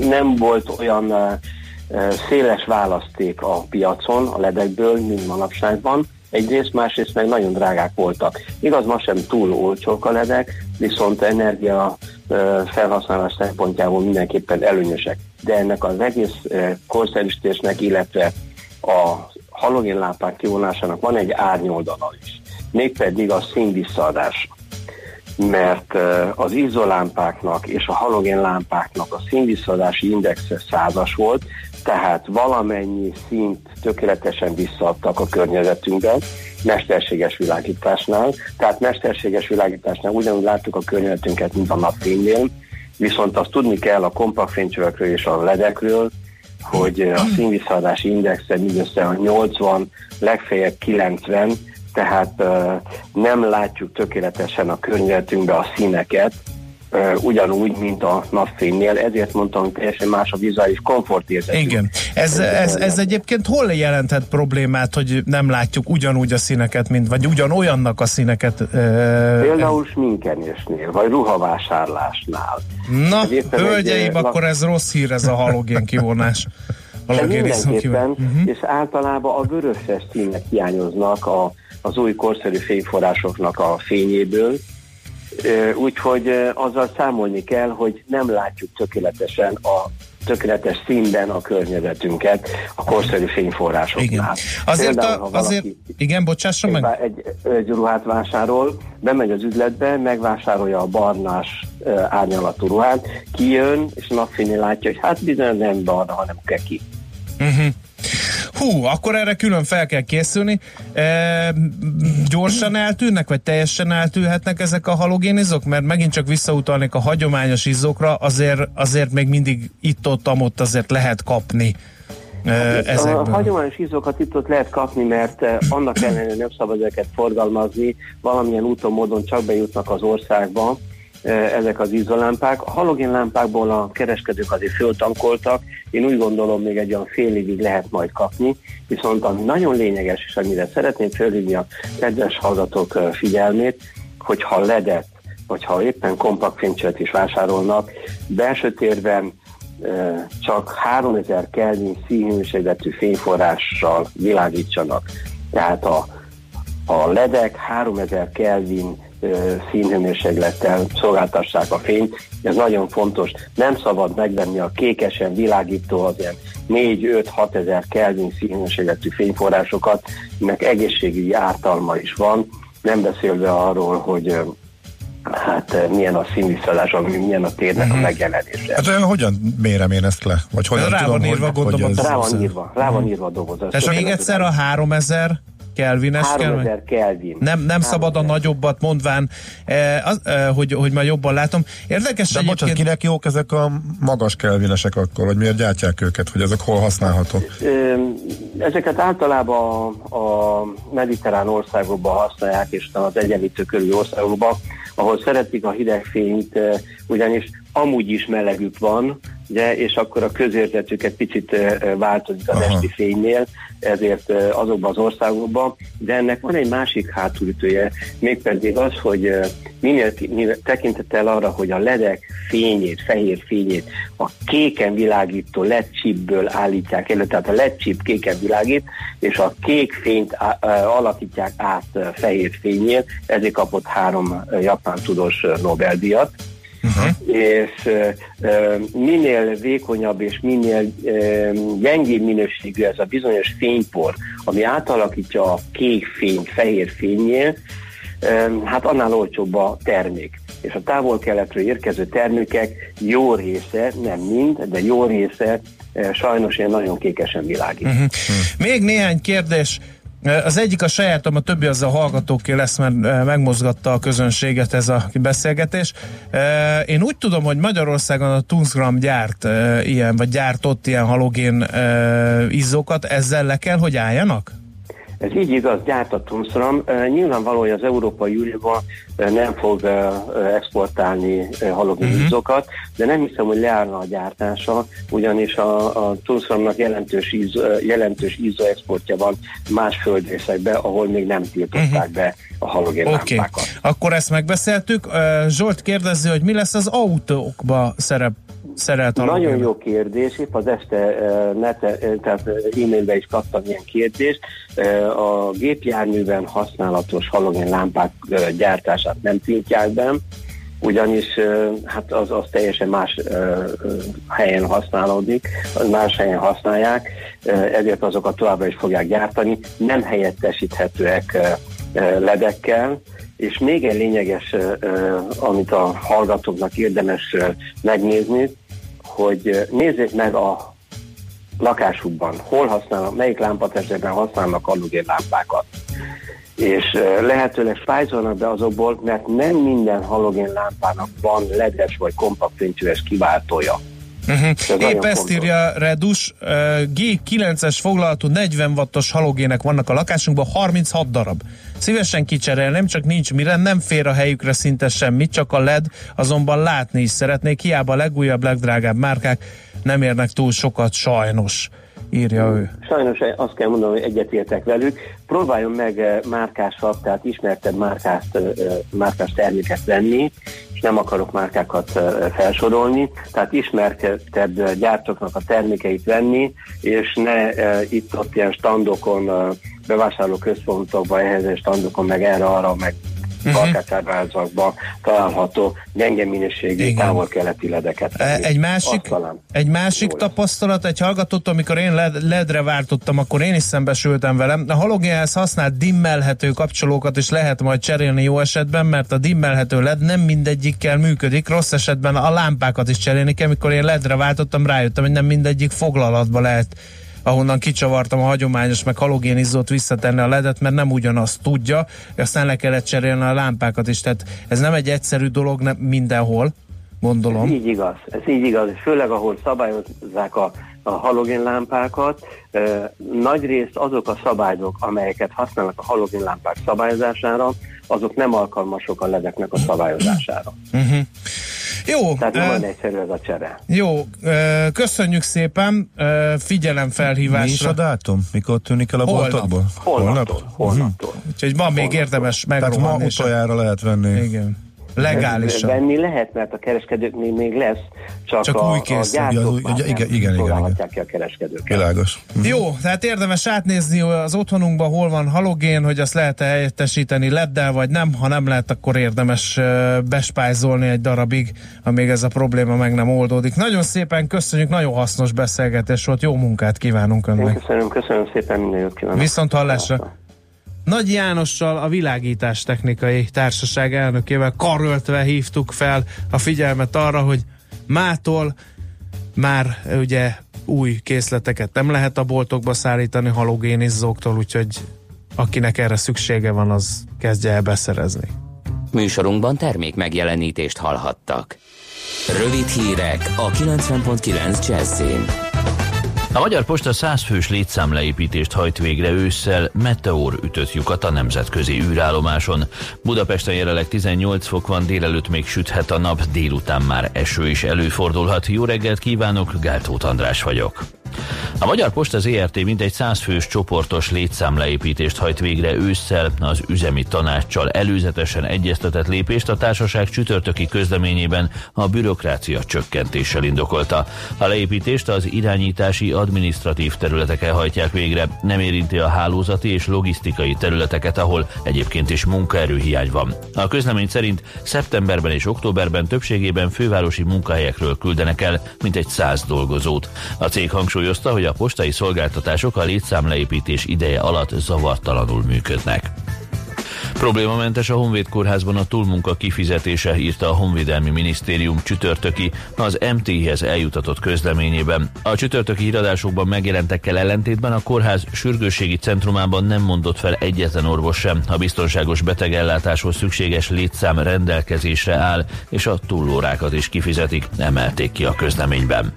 nem volt olyan széles választék a piacon, a ledekből, mint manapságban. Egyrészt, másrészt meg nagyon drágák voltak. Igaz, ma sem túl olcsók a ledek, viszont energia felhasználás szempontjából mindenképpen előnyösek. De ennek az egész korszerűsítésnek, illetve a halogénlámpák kivonásának van egy árnyoldala is. Mégpedig a színvisszaadás. Mert az izzólámpáknak és a halogénlámpáknak a színvisszaadási indexe százas volt, tehát valamennyi színt tökéletesen visszaadtak a környezetünkben, mesterséges világításnál. Tehát mesterséges világításnál ugyanúgy láttuk a környezetünket, mint a napfénynél, viszont azt tudni kell a kompakt fénycsövekről és a ledekről, hogy a színvisszaadási indexe mindössze a nyolcvan, legfeljebb kilencven, tehát uh, nem látjuk tökéletesen a környezetünkbe a színeket, uh, ugyanúgy, mint a napfénynél, ezért mondtam, hogy teljesen más a vizuális komfortérzetünk. Igen, ez, ez, ez egyébként hol jelenthet problémát, hogy nem látjuk ugyanúgy a színeket, mint, vagy ugyanolyannak a színeket? Uh, Például sminkenésnél, vagy ruhavásárlásnál. Na, hölgyeim, egy, akkor ez rossz hír, ez a halogén kivonás. Mindenképpen, uh-huh. és általában a vöröses színek hiányoznak a az új korszerű fényforrásoknak a fényéből, úgyhogy azzal számolni kell, hogy nem látjuk tökéletesen a tökéletes színben a környezetünket a korszerű fényforrásoknál. Igen. Azért, például, a, azért igen, bocsássa meg. Egy, egy ruhát vásárol, bemegy az üzletbe, megvásárolja a barnás e, árnyalatú ruhát, kijön, és napfényén látja, hogy hát bizony nem barna, hanem keki. Uh-huh. Hú, akkor erre külön fel kell készülni. E, gyorsan eltűnnek, vagy teljesen eltűnhetnek ezek a halogénizók? Mert megint csak visszautalnék a hagyományos izzókra, azért, azért még mindig itt-ott-amott azért lehet kapni e, ezekből. A hagyományos izzókat itt-ott lehet kapni, mert annak ellenére nem szabad ezeket forgalmazni, valamilyen úton, módon csak bejutnak az országba ezek az izzólámpák. A halogénlámpákból a kereskedők azért föltankoltak, én úgy gondolom, még egy olyan fél évig lehet majd kapni, viszont ami nagyon lényeges, és amire szeretném fölhívni a kedves hallgatók figyelmét, hogyha ledet, vagy ha éppen kompakt fénycsövet is vásárolnak, belső térben csak háromezer Kelvin színhőmérsékletű fényforrással világítsanak. Tehát a, a ledek háromezer Kelvin színhőmérséklettel szolgáltassák a fényt. Ez nagyon fontos. Nem szabad megvenni a kékesen világító az ilyen négy-öt-hat ezer Kelvin színhőmérsékletű fényforrásokat, ennek egészségügyi ártalma is van, nem beszélve arról, hogy hát milyen a színviszalás, ami milyen a térnek a megjelenése. Hát hogyan mérem én ezt le? Vagy hogyan rá tudom, van írva, hogy, gondolom, hogy rá van írva, rá van írva a dobozat. És még egyszer a háromezer Kelvines kell. Kelvin. Nem, nem szabad a nagyobbat, mondván, eh, az, eh, hogy, hogy már jobban látom. Érdekes. De egyébként... bocsánat, kinek jók ezek a magas kelvinesek akkor, hogy miért gyártják őket, hogy ezek hol használhatók? Ezeket általában a, a mediterrán országokban használják, és az egyenlítő körüli országokban, ahol szeretik a hideg fényt, ugyanis amúgy is melegük van, ugye, és akkor a közérzetük egy picit változik az Aha. esti fénynél, ezért azokban az országokban, de ennek van egy másik hátulütője, mégpedig az, hogy minél, minél tekintettel arra, hogy a ledek fényét, fehér fényét a kéken világító ledcsipből állítják elő, tehát a ledcsip kéken világít, és a kék fényt á, alakítják át fehér fényért, ezért kapott három japán tudós Nobel-díjat. Uh-huh. És uh, minél vékonyabb és minél uh, gyengébb minőségű ez a bizonyos fénypor, ami átalakítja a kék fény fehér fénynél, uh, hát annál olcsóbb a termék. És a távol-keletről érkező termékek jó része, nem mind, de jó része uh, sajnos ilyen nagyon kékesen világít. Uh-huh. Uh-huh. Még néhány kérdés. Az egyik a sajátom, a többi az a hallgatóké lesz, mert megmozgatta a közönséget ez a beszélgetés. Én úgy tudom, hogy Magyarországon a Tungsram gyárt ilyen, vagy gyártott ilyen halogén izzókat, ezzel le kell, hogy álljanak? Ez így igaz, gyárt a Tungsram. Nyilvánvalóan az Európai Unióban nem fog exportálni halogén uh-huh. izzókat, de nem hiszem, hogy leállna a gyártása, ugyanis a, a Tungsramnak jelentős, íz, jelentős izzó exportja van más földrészekbe, ahol még nem tiltották uh-huh. be a halogén okay. lámpákat. Akkor ezt megbeszéltük. Zsolt kérdezi, hogy mi lesz az autókba szerep szerelt halogén. Nagyon jó kérdés, épp az este nete, tehát e-mailbe is kaptam ilyen kérdést. A gépjárműben használatos halogén lámpák gyártását nem tiltják be, ugyanis hát az, az teljesen más helyen használódik, más helyen használják, ezért azokat továbbra is fogják gyártani, nem helyettesíthetőek ledekkel. És még egy lényeges, amit a hallgatóknak érdemes megnézni, hogy nézzék meg a lakásukban, hol használnak, melyik lámpatestekben használnak halogén lámpákat. És lehetőleg fájzolnak be azokból, mert nem minden halogén lámpának van ledes vagy kompakt fénycsöves kiváltója. Uh-huh. Épp ezt írja Redus, gé kilences foglalatú negyven wattos halogének vannak a lakásunkban, harminchat darab. Szívesen kicserélném, csak nincs mire, nem fér a helyükre szinte semmit, csak a led, azonban látni is szeretnék, hiába a legújabb, legdrágább márkák nem érnek túl sokat, sajnos, írja ő. Sajnos azt kell mondanom, hogy egyetértek velük. Próbáljon meg márkásabb, tehát ismertebb márkást, márkás terméket venni, és nem akarok márkákat felsorolni, tehát ismertebb gyártóknak a termékeit venni, és ne itt-ott ilyen standokon, bevásárló központokban, ehhez a standokon, meg erre-arra, meg falkácsárbázakban található gyenge minőségű távol-keleti ledeket. Egy másik, egy másik tapasztalat, egy hallgatótól, amikor én led, ledre váltottam, akkor én is szembesültem velem. A halogénhez használt dimmelhető kapcsolókat is lehet majd cserélni jó esetben, mert a dimmelhető led nem mindegyikkel működik, rossz esetben a lámpákat is cserélni kell. Amikor én ledre váltottam, rájöttem, hogy nem mindegyik foglalatba lehet, ahonnan kicsavartam a hagyományos meg halogénizzót, visszatenni a ledet, mert nem ugyanazt tudja, aztán le kellett cserélni a lámpákat is, tehát ez nem egy egyszerű dolog, nem mindenhol, gondolom. Ez így igaz, ez így igaz, főleg ahol szabályozzák a, a halogénlámpákat, eh, nagyrészt azok a szabályok, amelyeket használnak a halogénlámpák szabályozására, azok nem alkalmasok a ledeknek a szabályozására. Uh-huh. Jó, tehát nem uh, egyszerű ez a csere. Jó, uh, köszönjük szépen, uh, figyelemfelhívásra. Mi is a dátum? Mikor tűnik el a boltokból? Holnaptól. Holnaptól. Uh-huh. Úgyhogy ma még érdemes megrohanni. Tehát ma utoljára lehet venni. Igen. Legálisan. Venni lehet, mert a kereskedőknél még lesz, csak, csak a, új a gyártók ja, igen, igen, igen, próbálhatják ki a kereskedőket. Világos. Mm. Jó, tehát érdemes átnézni az otthonunkban, hol van halogén, hogy azt lehet-e helyettesíteni leddel, vagy nem. Ha nem lehet, akkor érdemes bespájzolni egy darabig, amíg ez a probléma meg nem oldódik. Nagyon szépen köszönjük, nagyon hasznos beszélgetés volt, jó munkát kívánunk önnek. Köszönöm, köszönöm szépen, minden jót kívánok. Viszont hallásra. Nagy Jánossal, a Világítás Technikai Társaság elnökével karöltve hívtuk fel a figyelmet arra, hogy mától már ugye új készleteket nem lehet a boltokba szállítani halogénizzóktól, úgyhogy akinek erre szüksége van, az kezdje el beszerezni. Műsorunkban termék megjelenítést hallhattak. Rövid hírek a kilencven pont kilenc Jazz-én. A Magyar Posta száz fős létszámleépítést hajt végre ősszel, meteor ütött lyukat a nemzetközi űrállomáson. Budapesten jelenleg tizennyolc fok van, délelőtt még süthet a nap, délután már eső is előfordulhat. Jó reggelt kívánok, Gáltóth András vagyok. A Magyar Posta zé er té mintegy száz fős csoportos létszámleépítést hajt végre ősszel, az üzemi tanáccsal előzetesen egyeztetett lépést a társaság csütörtöki közleményében a bürokrácia csökkentéssel indokolta. A leépítést az irányítási, adminisztratív területeken hajtják végre, nem érinti a hálózati és logisztikai területeket, ahol egyébként is munkaerőhiány van. A közlemény szerint szeptemberben és októberben többségében fővárosi munkahelyekről küldenek el mintegy száz dolgozót. A cég hangsúly Jözta, hogy a postai szolgáltatások a létszámleépítés ideje alatt zavartalanul működnek. Problémamentes a Honvéd Kórházban a túlmunka kifizetése, írta a Honvédelmi Minisztérium csütörtöki, az em té i-hez eljutatott közleményében. A csütörtöki híradásokban megjelentekkel ellentétben a kórház sürgősségi centrumában nem mondott fel egyetlen orvos sem. A biztonságos betegellátáshoz szükséges létszám rendelkezésre áll, és a túlórákat is kifizetik, emelték ki a közleményben.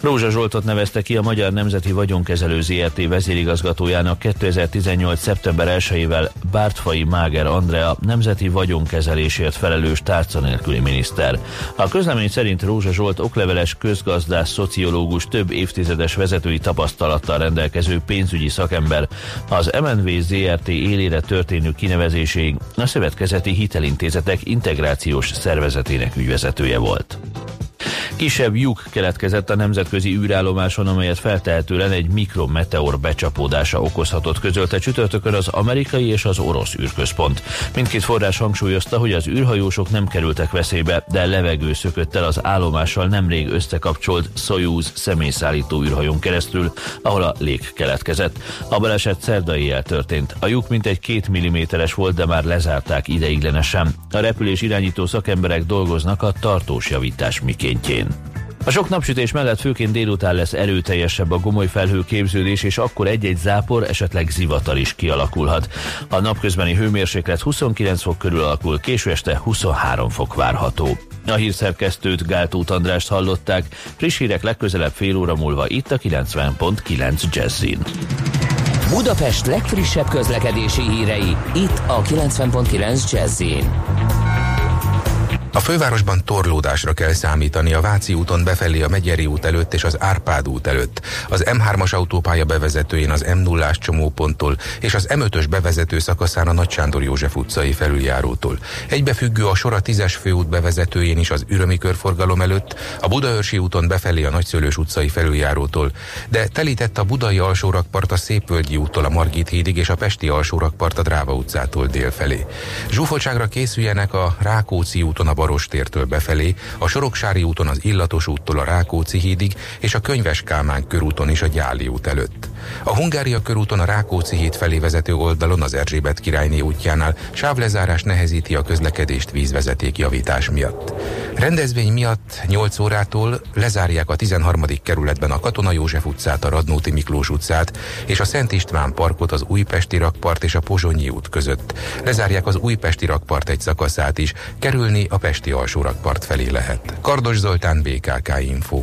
Rózsa Zsoltot nevezte ki a Magyar Nemzeti Vagyonkezelő zé er té vezérigazgatójának kétezer-tizennyolc szeptember elsejével Bártfai Máger Andrea, nemzeti vagyonkezelésért felelős tárcanélküli miniszter. A közlemény szerint Rózsa Zsolt okleveles, közgazdász, szociológus, több évtizedes vezetői tapasztalattal rendelkező pénzügyi szakember. Az em en vé zé er té élére történő kinevezéséig a Szövetkezeti Hitelintézetek Integrációs Szervezetének ügyvezetője volt. Kisebb lyuk keletkezett a nemzetközi űrállomáson, amelyet feltehetően egy mikrometeor becsapódása okozhatott, közölte csütörtökön az amerikai és az orosz űrközpont. Mindkét forrás hangsúlyozta, hogy az űrhajósok nem kerültek veszélybe, de levegő szökött el az állomással nemrég összekapcsolt Szojuz személyszállító űrhajón keresztül, ahol a lég keletkezett. A baleset szerda éjjel történt. A lyuk mintegy két milliméteres volt, de már lezárták ideiglenesen. A repülés irányító szakemberek dolgoznak a tartós javítás mikéntjén. A sok napsütés mellett főként délután lesz erőteljesebb a gomoly felhő képződés, és akkor egy-egy zápor, esetleg zivatar is kialakulhat. A napközbeni hőmérséklet huszonkilenc fok körül alakul, késő este huszonhárom fok várható. A hírszerkesztőt, Gáltóth Andrást hallották, friss hírek legközelebb fél óra múlva itt a kilencven pont kilenc Jazzin. Budapest legfrissebb közlekedési hírei itt a kilencven pont kilenc Jazzin. fővárosban torlódásra kell számítani a Váci úton befelé a Megyeri út előtt és az Árpád út előtt, az M hármas autópálya bevezetőjén az M nullás csomóponttól és az M ötös bevezető szakaszán a Nagy Sándor József utcai felüljárótól. Egybefüggő a sor a tízes főút bevezetőjén is az Ürömi körforgalom előtt, a Budaörsi úton befelé a Nagyszőlős utcai felüljárótól, de telített a budai alsórakpart a Szépvölgyi úttól a Margit hídig és a pesti alsórakpart a Dráva utcától délfelé. Zsúfoltságra készüljenek a Rákóczi úton a Barostértől befelé, a Soroksári úton az Illatos úttól a Rákóczi hídig és a Könyves Kálmán körúton is a Gyáli út előtt. A Hungária körúton a Rákóczi híd felé vezető oldalon az Erzsébet királyné útjánál sávlezárás nehezíti a közlekedést vízvezeték javítás miatt. Rendezvény miatt nyolc órától lezárják a tizenharmadik kerületben a Katona József utcát, a Radnóti Miklós utcát és a Szent István parkot az Újpesti rakpart és a Pozsonyi út között. Lezárják az Újpesti rakpart egy szakaszát is, kerülni a pesti alsó rakpart felé lehet. Kardos Zoltán, bé ká ká Info.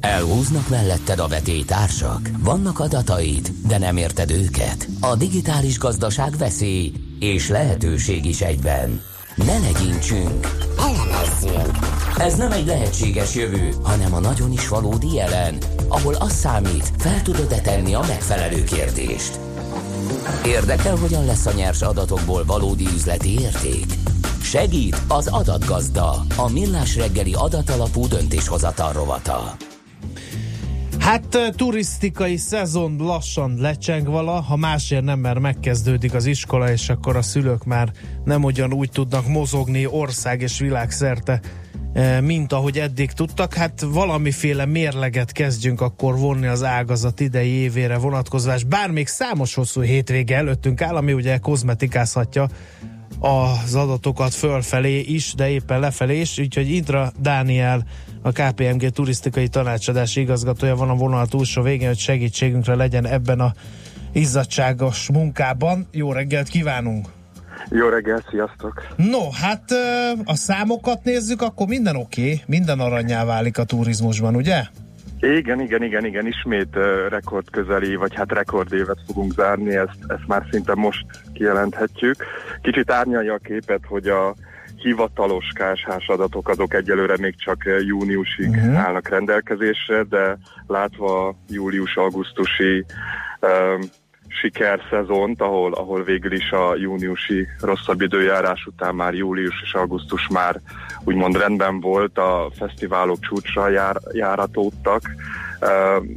Elhúznak melletted a vetélytársak? Vannak adataid, de nem érted őket? A digitális gazdaság veszély és lehetőség is egyben. Ne legyincsünk! Elemezzünk! Ez nem egy lehetséges jövő, hanem a nagyon is valódi jelen, ahol az számít, fel tudod-e tenni a megfelelő kérdést. Érdekel, hogyan lesz a nyers adatokból valódi üzleti érték? Segít az adatgazda, a Millás reggeli adatalapú döntéshozatal rovata. Hát turisztikai szezon lassan lecseng vala, ha másért nem, mert megkezdődik az iskola, és akkor a szülők már nem ugyanúgy tudnak mozogni ország és világszerte, mint ahogy eddig tudtak. Hát valamiféle mérleget kezdjünk akkor vonni az ágazat idei évére vonatkozás, bár még számos hosszú hétvége előttünk áll, ami ugye kozmetikázhatja az adatokat fölfelé is, de éppen lefelé is, úgyhogy Indra Dániel, a ká pé em gé turisztikai tanácsadási igazgatója van a vonal túlsó végén, hogy segítségünkre legyen ebben a izzadságos munkában. Jó reggelt kívánunk! Jó reggelt, sziasztok! No, hát a számokat nézzük, akkor minden oké, okay, minden arannyá válik a turizmusban, ugye? Igen, igen, igen, igen, ismét rekordközeli, vagy hát rekordévet fogunk zárni, ezt, ezt már szinte most kijelenthetjük. Kicsit árnyalja a képet, hogy a hivatalos ká es hás adatok azok egyelőre még csak júniusig uh-huh. állnak rendelkezésre, de látva a július-augusztusi um, sikerszezont, ahol, ahol végül is a júniusi rosszabb időjárás után már július és augusztus már úgymond rendben volt, a fesztiválok csúcsra jár, járatódtak, uh,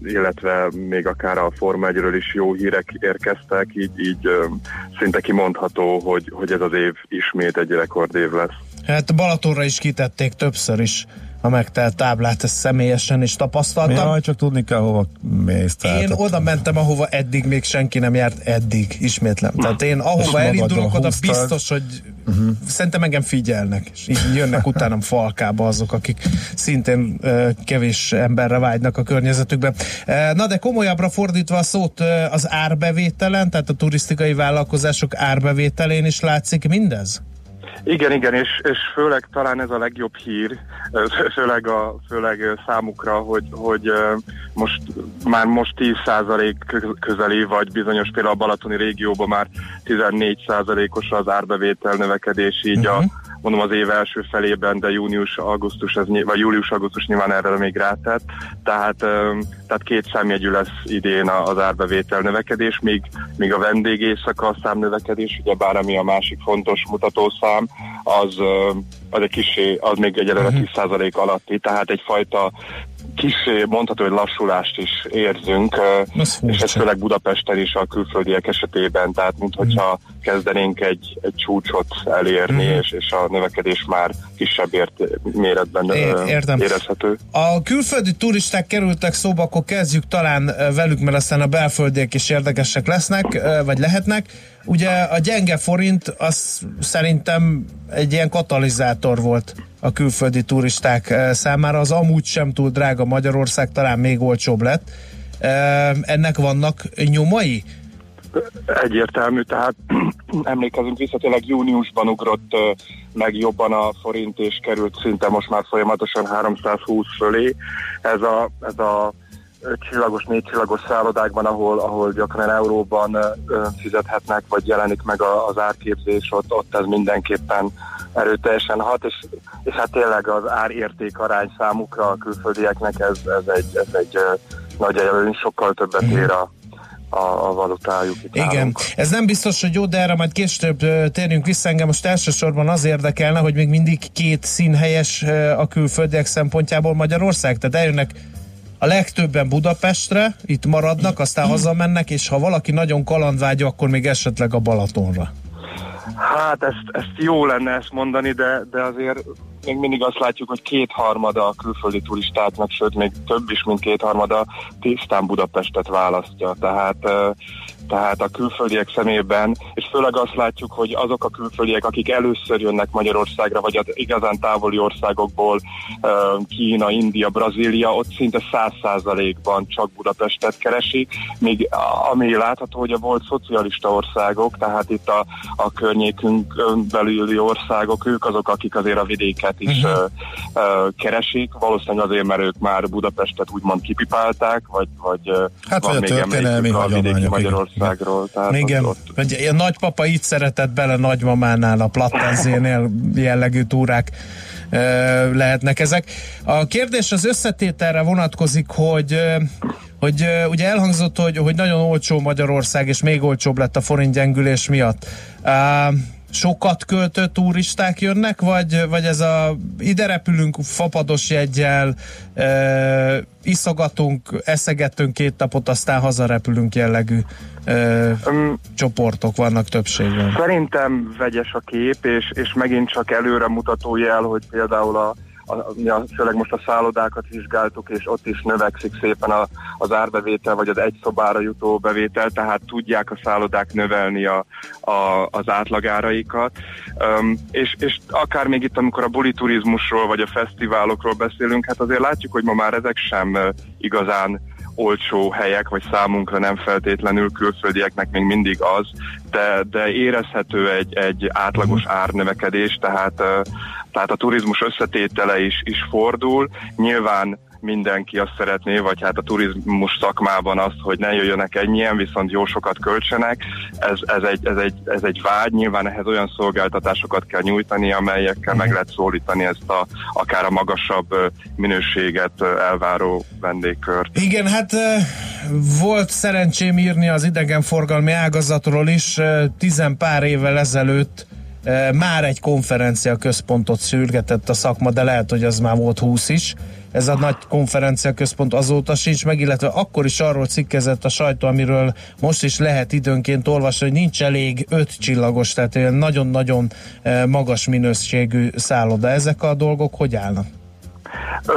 illetve még akár a Forma egyről is jó hírek érkeztek, így, így um, szinte kimondható, hogy, hogy ez az év ismét egy rekordév lesz. Hát Balatonra is kitették többször is a megtelt táblát, ezt személyesen is tapasztaltam. Jaj, csak tudni kell, hova mész. Én oda mentem, ahova eddig még senki nem járt, eddig, ismétlem. Tehát én ahova elindulok, oda biztos, hogy uh-huh. szerintem engem figyelnek, és így jönnek utánam falkába azok, akik szintén uh, kevés emberre vágynak a környezetükben. Uh, na de komolyabbra fordítva a szót, uh, az árbevételen, tehát a turisztikai vállalkozások árbevételén is látszik mindez? Igen, igen, és, és főleg talán ez a legjobb hír, főleg, a, főleg számukra, hogy, hogy most már most tíz százalék közeli, vagy bizonyos például a balatoni régióban már tizennégy százalékos az árbevétel növekedés, így a, mondom az év első felében, de június-augusztus, vagy július-augusztus nyilván erre még rátett, tehát, tehát két számjegyű lesz idén az árbevétel növekedés, míg, míg a vendégéjszaka a számnövekedés, ugyebár ami a másik fontos mutatószám, az, az egy kicsi, az még egyelőre tíz százalék alatti, tehát egyfajta kicsi, mondható, hogy lassulást is érzünk, ez és ez főleg Budapesten is a külföldiek esetében, tehát minthogyha mm. kezdenénk egy, egy csúcsot elérni, mm. és, és a növekedés már kisebb ért, méretben é, érezhető. A külföldi turisták kerültek szóba, akkor kezdjük talán velük, mert aztán a belföldiek is érdekesek lesznek, vagy lehetnek. Ugye a gyenge forint az szerintem egy ilyen katalizátor volt a külföldi turisták számára, az amúgy sem túl drága Magyarország talán még olcsóbb lett. Ennek vannak nyomai? Egyértelmű, tehát emlékezünk vissza, tényleg júniusban ugrott meg jobban a forint, és került szinte most már folyamatosan háromszázhúsz fölé. Ez a, ez a ötcsillagos, négycsillagos szállodákban, ahol, ahol gyakran euróban ö, fizethetnek, vagy jelenik meg a, az árképzés, ott, ott ez mindenképpen erőteljesen hat, és, és hát tényleg az árérték arány számukra a külföldieknek ez, ez egy, ez egy ö, nagy előny, sokkal többet ér a, a, a valutájuk itt. Igen, nálunk. Ez nem biztos, hogy jó, de erre majd később térjünk vissza. Engem most elsősorban az érdekelne, hogy még mindig két színhelyes a külföldiek szempontjából Magyarország, tehát eljönnek a legtöbben Budapestre, itt maradnak, aztán hazamennek, és ha valaki nagyon kalandvágyó, akkor még esetleg a Balatonra. Hát ezt, ezt jó lenne ezt mondani, de, de azért még mindig azt látjuk, hogy kétharmada a külföldi turistáknak, sőt még több is, mint kétharmada tisztán Budapestet választja. Tehát, tehát a külföldiek szemében, és főleg azt látjuk, hogy azok a külföldiek, akik először jönnek Magyarországra, vagy az igazán távoli országokból, Kína, India, Brazília, ott szinte száz százalékban csak Budapestet keresik, míg ami látható, hogy a volt szocialista országok, tehát itt a, a környékünk belüli országok, ők azok, akik azért a vidéket is uh-huh. uh, uh, keresik, valószínűleg azért, mert ők már Budapestet úgymond kipipálták, vagy, vagy hát van még emlékük a vidéki Magyarországról. Igen, igen. Ott, ott. Egy, a nagypapa így szeretett bele nagymamánál, a Plattenzénél jellegű túrák uh, lehetnek ezek. A kérdés az összetételre vonatkozik, hogy uh, hogy uh, ugye elhangzott, hogy, hogy nagyon olcsó Magyarország, és még olcsóbb lett a forint gyengülés miatt. Uh, sokat költő turisták jönnek, vagy, vagy ez a ide repülünk fapados jeggyel, e, iszogatunk, eszegetünk két napot, aztán hazarepülünk jellegű e, um, csoportok vannak többségben? Szerintem vegyes a kép, és, és megint csak előre mutató jel, hogy például a főleg most a szállodákat vizsgáltuk, és ott is növekszik szépen a, az árbevétel, vagy az egy szobára jutó bevétel, tehát tudják a szállodák növelni a, a, az átlagáraikat. Um, és, és akár még itt, amikor a buliturizmusról, vagy a fesztiválokról beszélünk, hát azért látjuk, hogy ma már ezek sem igazán olcsó helyek, vagy számunkra nem feltétlenül, külföldieknek még mindig az, de, de érezhető egy, egy átlagos árnövekedés, tehát, tehát a turizmus összetétele is, is fordul. Nyilván mindenki azt szeretné, vagy hát a turizmus szakmában azt, hogy ne jöjjönek ennyien, viszont jó sokat költsenek. Ez, ez, egy, ez, egy, ez egy vágy, nyilván ehhez olyan szolgáltatásokat kell nyújtani, amelyekkel meg lehet szólítani ezt a, akár a magasabb minőséget elváró vendégkört. Igen, hát volt szerencsém írni az idegenforgalmi ágazatról is, tizen pár évvel ezelőtt már egy konferencia központot szürgetett a szakma, de lehet, hogy az már volt húsz is. Ez a nagy konferencia központ azóta sincs meg, illetve akkor is arról cikkezett a sajtó, amiről most is lehet időnként olvasni, hogy nincs elég öt csillagos, tehát ilyen nagyon-nagyon magas minőségű szálloda. Ezek a dolgok hogy állnak?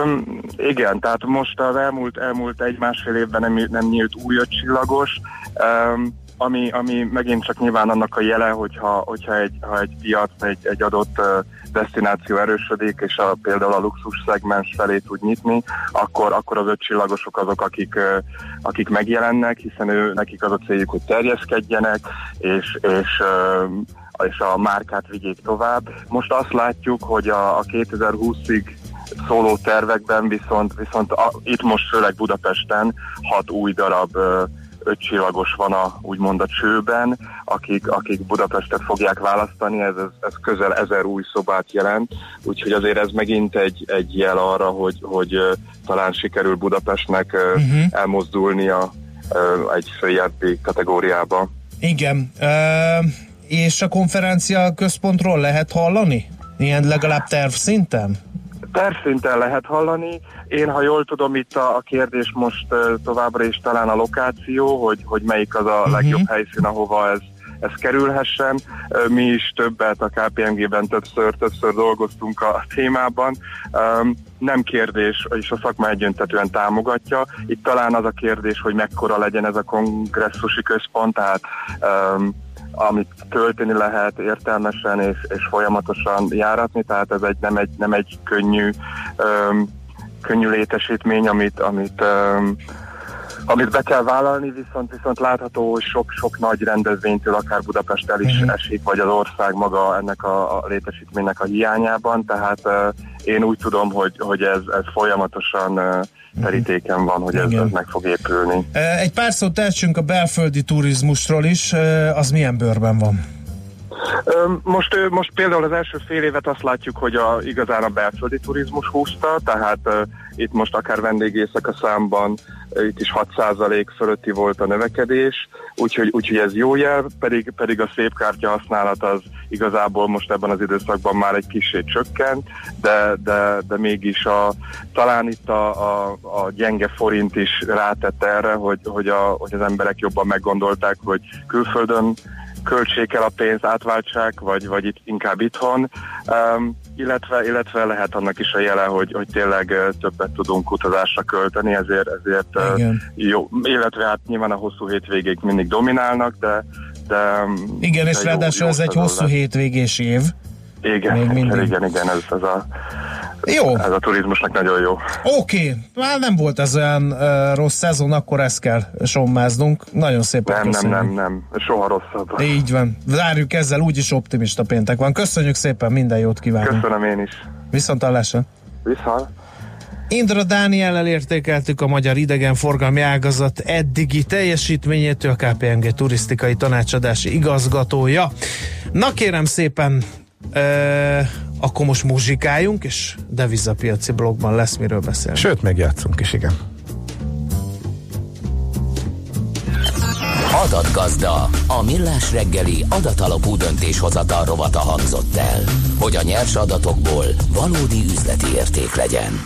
Um, igen, tehát most az elmúlt, elmúlt egy-másfél évben nem, nem nyílt új öt csillagos, um, Ami, ami megint csak nyilván annak a jele, hogyha, hogyha egy, ha egy piac, egy, egy adott destináció erősödik, és a, például a luxus szegmens felé tud nyitni, akkor, akkor az ötcsillagosok azok, akik, akik megjelennek, hiszen ő, nekik az a céljuk, hogy terjeszkedjenek, és, és és a márkát vigyék tovább. Most azt látjuk, hogy a, a kétezer-húszig szóló tervekben viszont, viszont a, itt most főleg Budapesten hat új darab ötcsillagos van a, úgymond a csőben, akik, akik Budapestet fogják választani, ez, ez közel ezer új szobát jelent, úgyhogy azért ez megint egy, egy jel arra, hogy, hogy talán sikerül Budapestnek uh-huh. elmozdulnia egy följelpi kategóriába. Igen, e- és a konferencia központról lehet hallani? Ilyen legalább terv szinten? Tervszinten lehet hallani. Én, ha jól tudom, itt a, a kérdés most uh, továbbra is talán a lokáció, hogy, hogy melyik az a legjobb helyszín, ahova ez, ez kerülhessen. Uh, mi is többet a ká pé em gében többször, többször dolgoztunk a témában. Um, nem kérdés, és a szakma egyöntetően támogatja. Itt talán az a kérdés, hogy mekkora legyen ez a kongresszusi központ, tehát um, amit tölteni lehet értelmesen és, és folyamatosan járatni, tehát ez egy, nem, egy, nem egy könnyű, öm, könnyű létesítmény, amit, amit, öm, amit be kell vállalni, viszont, viszont látható, hogy sok-sok nagy rendezvénytől akár Budapest el is esik, vagy az ország maga ennek a, a létesítménynek a hiányában, tehát ö, én úgy tudom, hogy, hogy ez, ez folyamatosan ö, terítéken van, hogy ez, ez meg fog épülni. Egy pár szót tessünk a belföldi turizmusról is, az milyen bőrben van? Most, most például az első fél évet azt látjuk, hogy a, igazán a belföldi turizmus húzta, tehát uh, itt most akár vendégéjszaka számban uh, itt is hat százalék fölötti volt a növekedés, úgyhogy, úgyhogy ez jó jel, pedig, pedig a szépkártya használat az igazából most ebben az időszakban már egy kicsit csökkent, de, de, de mégis a, talán itt a, a, a gyenge forint is rátett erre, hogy, hogy, a, hogy az emberek jobban meggondolták, hogy külföldön költsék el a pénzt, átváltsák, vagy, vagy itt inkább itthon, um, illetve, illetve lehet annak is a jele, hogy, hogy tényleg többet tudunk utazásra költeni, ezért, ezért uh, jó, illetve hát nyilván a hosszú hétvégék mindig dominálnak, de... de igen, de és jó, ráadásul ez egy hosszú lesz. hétvégés év. Igen, igen, igen, igen, ez, ez a... Jó. Ez a turizmusnak nagyon jó. Oké, már nem volt ez olyan uh, rossz szezon, akkor ezt kell sommáznunk. Nagyon szépen nem, köszönjük. Nem, nem, nem, soha rosszabb. Így van, várjuk ezzel, úgyis optimista péntek van. Köszönjük szépen, minden jót kívánok. Köszönöm én is. Viszontlátásra. Viszont. Indra Dániellel értékeltük a magyar idegenforgalmi ágazat eddigi teljesítményét, a ká pé em gé turisztikai tanácsadási igazgatója. Na kérem szépen, Uh, akkor most muzsikáljunk, és devizapiaci blogban lesz miről beszélni. Sőt, megjátszunk is, igen. Adatgazda, a millás reggeli adatalapú döntéshozatal rovata hangzott el, hogy a nyers adatokból valódi üzleti érték legyen.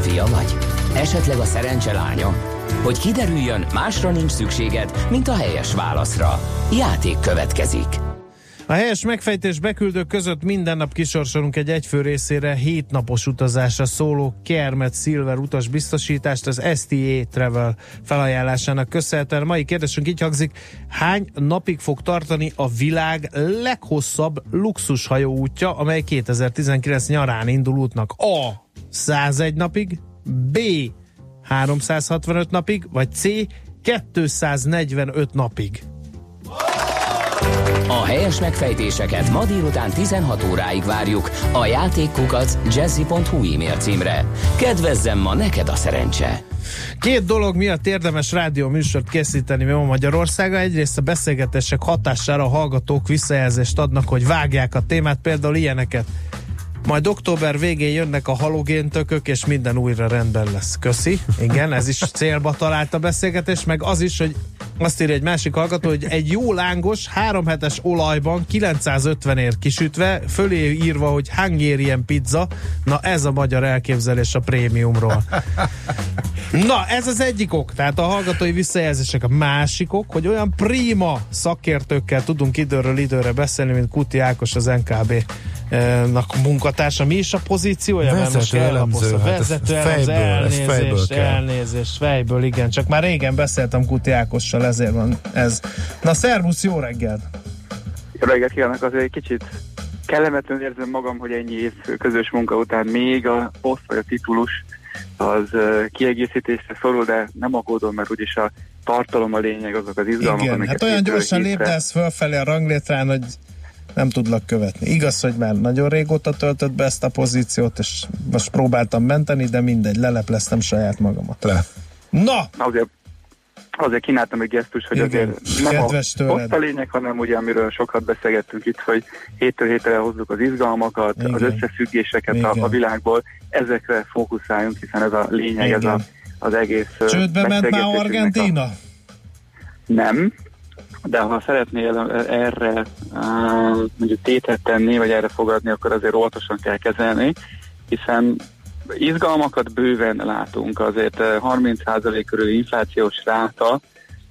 Fia vagy? Esetleg a szerencse lánya? Hogy kiderüljön, másra nincs szükséged, mint a helyes válaszra. Játék következik. A helyes megfejtés beküldők között minden nap kisorsolunk egy egyfő részére hét napos utazásra szóló Kermet Silver utas biztosítást az es té á Travel felajánlásának köszönhetően. Mai kérdésünk így hangzik: hány napig fog tartani a világ leghosszabb luxushajó útja, amely kétezer-tizenkilenc nyarán indul útnak? A. százegy napig, B. háromszázhatvanöt napig, vagy C. kétszáznegyvenöt napig. A helyes megfejtéseket ma délután tizenhat óráig várjuk a játékkukac jazzy pont hu e-mail címre. Kedvezzen ma neked a szerencse! Két dolog miatt érdemes rádióműsort készíteni ma Magyarországon. Egyrészt a beszélgetések hatására a hallgatók visszajelzést adnak, hogy vágják a témát, például ilyeneket: majd október végén jönnek a halogéntökök, és minden újra rendben lesz. Köszi. Igen, ez is célba talált a beszélgetés, meg az is, hogy Azt írja egy másik hallgató, hogy egy jó lángos, három hetes olajban kilencszázötvenért kisütve, fölé írva, hogy Hungarian pizza, na ez a magyar elképzelés a prémiumról. Na, ez az egyik ok, tehát a hallgatói visszajelzések. A másik ok, hogy olyan prima szakértőkkel tudunk időről időre beszélni, mint Kuti Ákos, az en ká bé-nak munkatársa. Mi is a pozíciója? Vezető elemző. Vezető elemző, elnézést, elnézést, fejből, igen. Csak már régen beszéltem Kuti Ákossal, ezért van ez. Na, szervusz, jó reggel! Jó reggelt kívánok, azért egy kicsit kellemetlen érzem magam, hogy ennyi év közös munka után még a poszt vagy a titulus az kiegészítésre szorul, de nem aggódom, mert úgyis a tartalom a lényeg, azok az izgalmak. Igen, hát olyan gyorsan léptelsz fölfelé a ranglétrán, hogy nem tudlak követni. Igaz, hogy már nagyon régóta töltött be ezt a pozíciót, és most próbáltam menteni, de mindegy, lelepleztem saját magamat. Le. Na! Azért, azért kínáltam egy gesztus, hogy igen, azért nem a, ott a lényeg, hanem ugye, amiről sokat beszélgettünk itt, hogy héttől hétre hozzuk az izgalmakat, igen, az összefüggéseket a, a világból, ezekre fókuszáljunk, hiszen ez a lényeg, igen, ez a az egész... Csődbe ment már Argentína? A... Nem, de ha szeretnél erre mondjuk tétet tenni, vagy erre fogadni, akkor azért óvatosan kell kezelni, hiszen izgalmakat bőven látunk, azért harminc százalék körül inflációs ráta,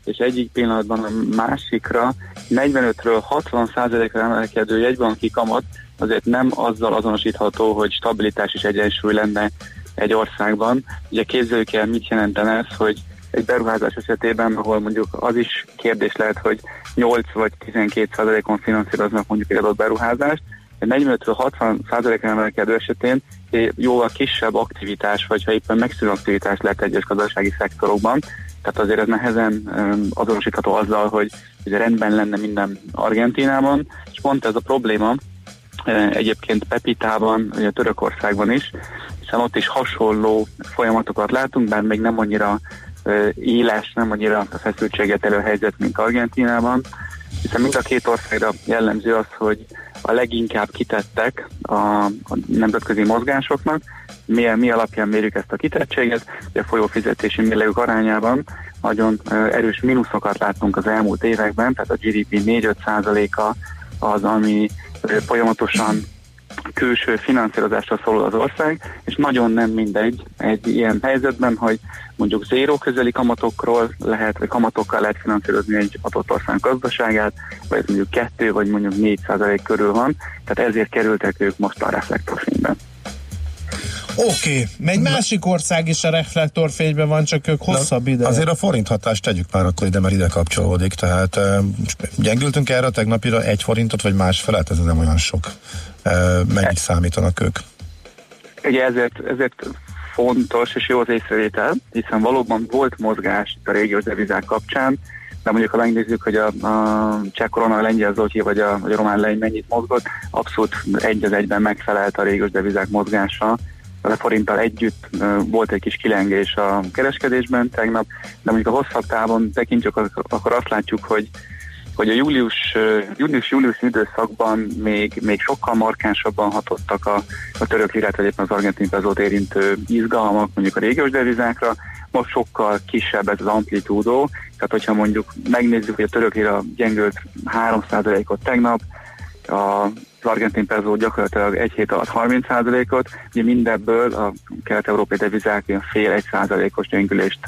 és egyik pillanatban a másikra negyvenötről hatvan százalékra emelkedő jegybanki kamat azért nem azzal azonosítható, hogy stabilitás és egyensúly lenne egy országban. Ugye képzeljük el, mit jelentene ez, hogy egy beruházás esetében, ahol mondjuk az is kérdés lehet, hogy nyolc vagy tizenkét százalékon finanszíroznak mondjuk egy adott beruházást, egy negyvenötről hatvan százalékon emelkedő esetén jóval kisebb aktivitás, vagy ha éppen megszűnő aktivitás lehet egyes gazdasági szektorokban, tehát azért ez nehezen azonosítható azzal, hogy rendben lenne minden Argentínában, és pont ez a probléma egyébként Pepitában, ugye Törökországban is, hiszen ott is hasonló folyamatokat látunk, bár még nem annyira éles, nem annyira a feszültséget elő helyzet, mint Argentínában, hiszen mind a két országra jellemző az, hogy a leginkább kitettek a, a nemzetközi mozgásoknak. Mi, mi alapján mérjük ezt a kitettséget? A folyófizetési mérlegük arányában nagyon erős mínuszokat láttunk az elmúlt években, tehát a gé dé pé négy-öt százaléka az, ami folyamatosan külső finanszírozásra szól az ország, és nagyon nem mindegy egy ilyen helyzetben, hogy mondjuk zéró közeli kamatokról lehet, vagy kamatokkal lehet finanszírozni egy adott ország gazdaságát, vagy mondjuk kettő, vagy mondjuk négy százalék körül van, tehát ezért kerültek ők most a reflektorfényben. Oké, okay. Egy másik ország is a reflektorfényben van, csak ők hosszabb ide. Azért a forint hatást tegyük már akkor ide, mert ide kapcsolódik, tehát gyengültünk erre a tegnapira egy forintot, vagy más felett, ez nem olyan sok. Mennyit számítanak ők? Ugye ezért, ezért fontos és jó az észrevétel, hiszen valóban volt mozgás a régiós devizák kapcsán, de mondjuk ha megnézzük, hogy a, a cseh korona, a lengyel zloty vagy a, a román lej mennyit mozgott, abszolút egy az egyben megfelelt a régiós devizák mozgása. A forinttal együtt volt egy kis kilengés a kereskedésben tegnap, de mondjuk a hosszabb távon tekintjük, akkor azt látjuk, hogy hogy a július, július-július időszakban még, még sokkal markánsabban hatottak a, a török lirát, vagy éppen az argentin pezót érintő izgalmak, mondjuk a régiós devizákra, most sokkal kisebb ez az amplitúdó, tehát hogyha mondjuk megnézzük, hogy a török lira gyengült három százalékot tegnap, a az argentin pezó gyakorlatilag egy hét alatt harminc százalékot, ugye mindebből a kelet-európai devizák ilyen fél egy százalékos gyengülést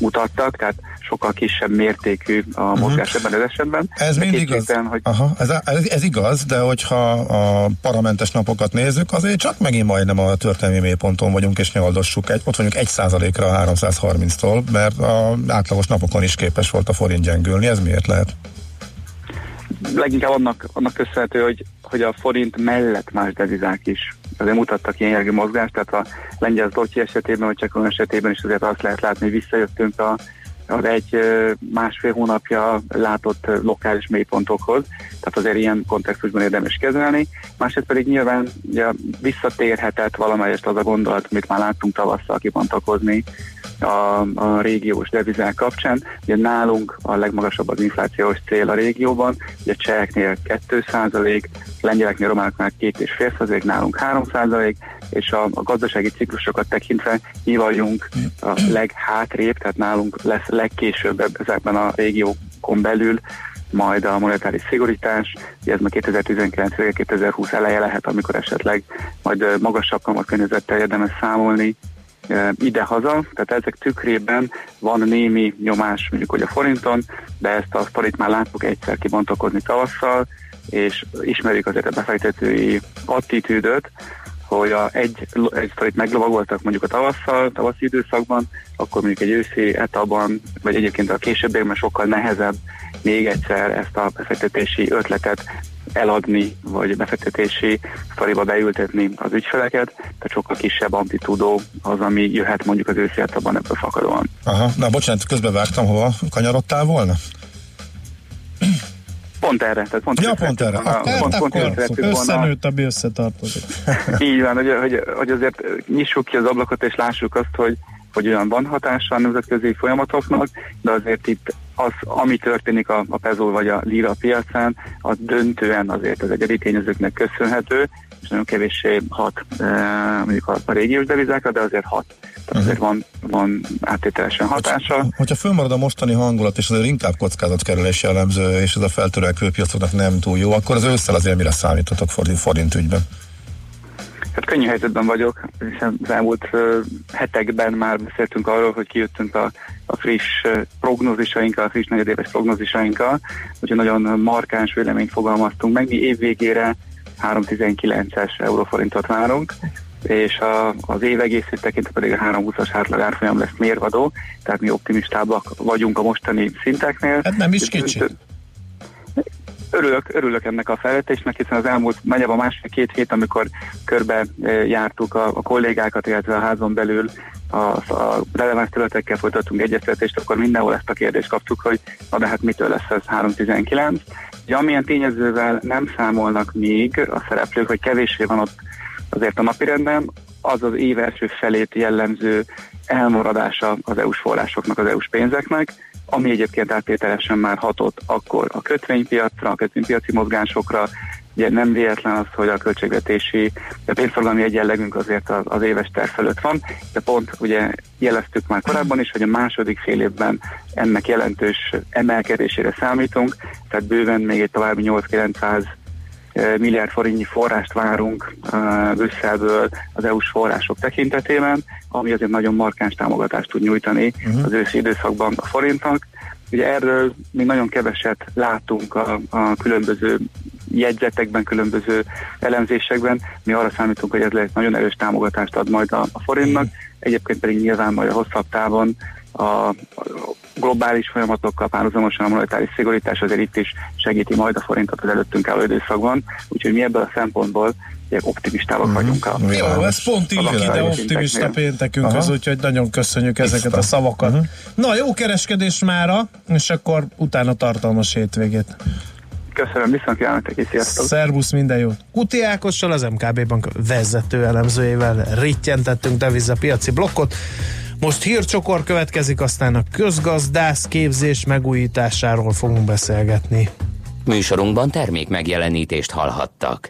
mutattak, tehát sokkal kisebb mértékű a mozgás uh-huh. ebben az esetben. Ez de mindig igaz. Hogy... Aha, ez, ez, ez igaz, de hogyha a parlamentes napokat nézzük, azért csak megint majdnem a történelmi mélyponton vagyunk, és nyoldossuk egy, ott vagyunk egy százalékra háromszázharminctól, mert az átlagos napokon is képes volt a forint gyengülni. Ez miért lehet? Leginkább annak, annak köszönhető, hogy, hogy a forint mellett más devizák is azért mutattak ilyen jellegű mozgást, tehát a lengyel zloty esetében, vagy csak olyan esetében is azért azt lehet látni, hogy visszajöttünk a, az egy másfél hónapja látott lokális mélypontokhoz, tehát azért ilyen kontextusban érdemes kezelni. Másrészt pedig nyilván ugye, visszatérhetett valamelyest az a gondolat, amit már láttunk tavasszal kibontakozni a, a régiós devizák kapcsán. Ugye nálunk a legmagasabb az inflációs cél a régióban, ugye cseheknél két százalék, lengyeleknél, románoknál két egész öt százalék, nálunk három százalék, és a, a gazdasági ciklusokat tekintve mi vagyunk a leghátrébb, tehát nálunk lesz legkésőbb ezekben a régiókon belül majd a monetáris szigorítás, ugye ez már kétezer-tizenkilenc kétezer-húsz eleje lehet, amikor esetleg majd magasabb kamatkönyvezettel érdemes számolni idehaza, tehát ezek tükrében van némi nyomás mondjuk hogy a forinton, de ezt a sztorit már láttuk egyszer kibontakozni tavasszal, és ismerjük azért a befektetői attitűdöt, hogy a egy, egy sztorit meglovagoltak mondjuk a tavasszal, tavaszi időszakban, akkor mondjuk egy őszi etapban, vagy egyébként a későbbiekben sokkal nehezebb még egyszer ezt a befektetési ötletet eladni, vagy befektetési sztoriba beültetni az ügyfeleket, tehát sokkal kisebb amplitúdó az, ami jöhet mondjuk az őszi etapban ebből fakadóan. Aha, na bocsánat, közbevágtam, hova kanyarodtál volna? Pont erre, tehát pont, ja, pont erre. A, pont, pont pont akkor összenőtt, ami összetartozik. Így van, hogy, hogy, hogy azért nyissuk ki az ablakot, és lássuk azt, hogy, hogy olyan van hatása a nemzetközi folyamatoknak, de azért itt az, ami történik a, a pezó vagy a lira piacán, az döntően azért az egyedi tényezőknek köszönhető, és nagyon kevéssé hat e, mondjuk a, a régiós devizákra, de azért hat. Tehát azért van, van áttételesen hatása. Hogy, hogyha fölmarad a mostani hangulat, és azért inkább kockázatkerülés jellemző, és ez a feltörekvő piacoknak nem túl jó, akkor az ősszel azért mire számítotok forint, forint ügyben? Hát könnyű helyzetben vagyok, hiszen az elmúlt uh, hetekben már beszéltünk arról, hogy kijöttünk a, a friss uh, prognózisainkkal, a friss negyedéves prognózisainkkal, úgyhogy nagyon markáns véleményt fogalmaztunk meg. Mi évvégére három egész tizenkilences euróforintot várunk, és a, az év egészét tekintve pedig a három egész húszas átlag árfolyam lesz mérvadó, tehát mi optimistábbak vagyunk a mostani szinteknél. Hát nem is kicsi. Örülök, örülök ennek a fejlődésnek, hiszen az elmúlt nagyjából másfél-két hét, amikor körbe jártuk a, a kollégákat, illetve a házon belül a, a releváns területekkel folytattunk egyeztetést, akkor mindenhol ezt a kérdést kaptuk, hogy na de hát mitől lesz ez három egész tizenkilenc. Ugye amilyen tényezővel nem számolnak még a szereplők, hogy kevéssé van ott azért a napirenden, az az év első felét jellemző elmaradása az é u-s forrásoknak, az é u-s pénzeknek, ami egyébként áttételesen már hatott akkor a kötvénypiacra, a kötvénypiaci mozgásokra. Ugye nem véletlen az, hogy a költségvetési a pénzforgalmi egyenlegünk azért az, az éves terv fölött van, de pont ugye jeleztük már korábban is, hogy a második fél évben ennek jelentős emelkedésére számítunk, tehát bőven még egy további nyolc-kilencszáz milliárd forintnyi forrást várunk Brüsszelből az é u-s források tekintetében, ami azért nagyon markáns támogatást tud nyújtani uh-huh. az őszi időszakban a forintnak. Ugye erről még nagyon keveset látunk a, a különböző jegyzetekben, különböző elemzésekben. Mi arra számítunk, hogy ez lehet nagyon erős támogatást ad majd a, a forintnak, egyébként pedig nyilván majd a hosszabb távon a globális folyamatokkal párhuzamosan a monetáris szigorítás azért itt is segíti majd a forintot az előttünk álló időszakban, úgyhogy mi ebből a szempontból optimistávak mm-hmm. vagyunk. A, jó, a, ez pont így ide optimista péntekünkhöz, úgyhogy nagyon köszönjük Isten. Ezeket a szavakat. Mm-hmm. Na, jó kereskedés mára, és akkor utána tartalmas hétvégét. Köszönöm, viszont kívánok, és sziasztok! Szervusz, minden jót! Kuti Ákossal, az em ká bé Bank vezető elemzőjével rittyentettünk devizapiaci blokkot. Most hírcsokor következik, aztán a közgazdász képzés megújításáról fogunk beszélgetni. Műsorunkban termék megjelenítést hallhattak.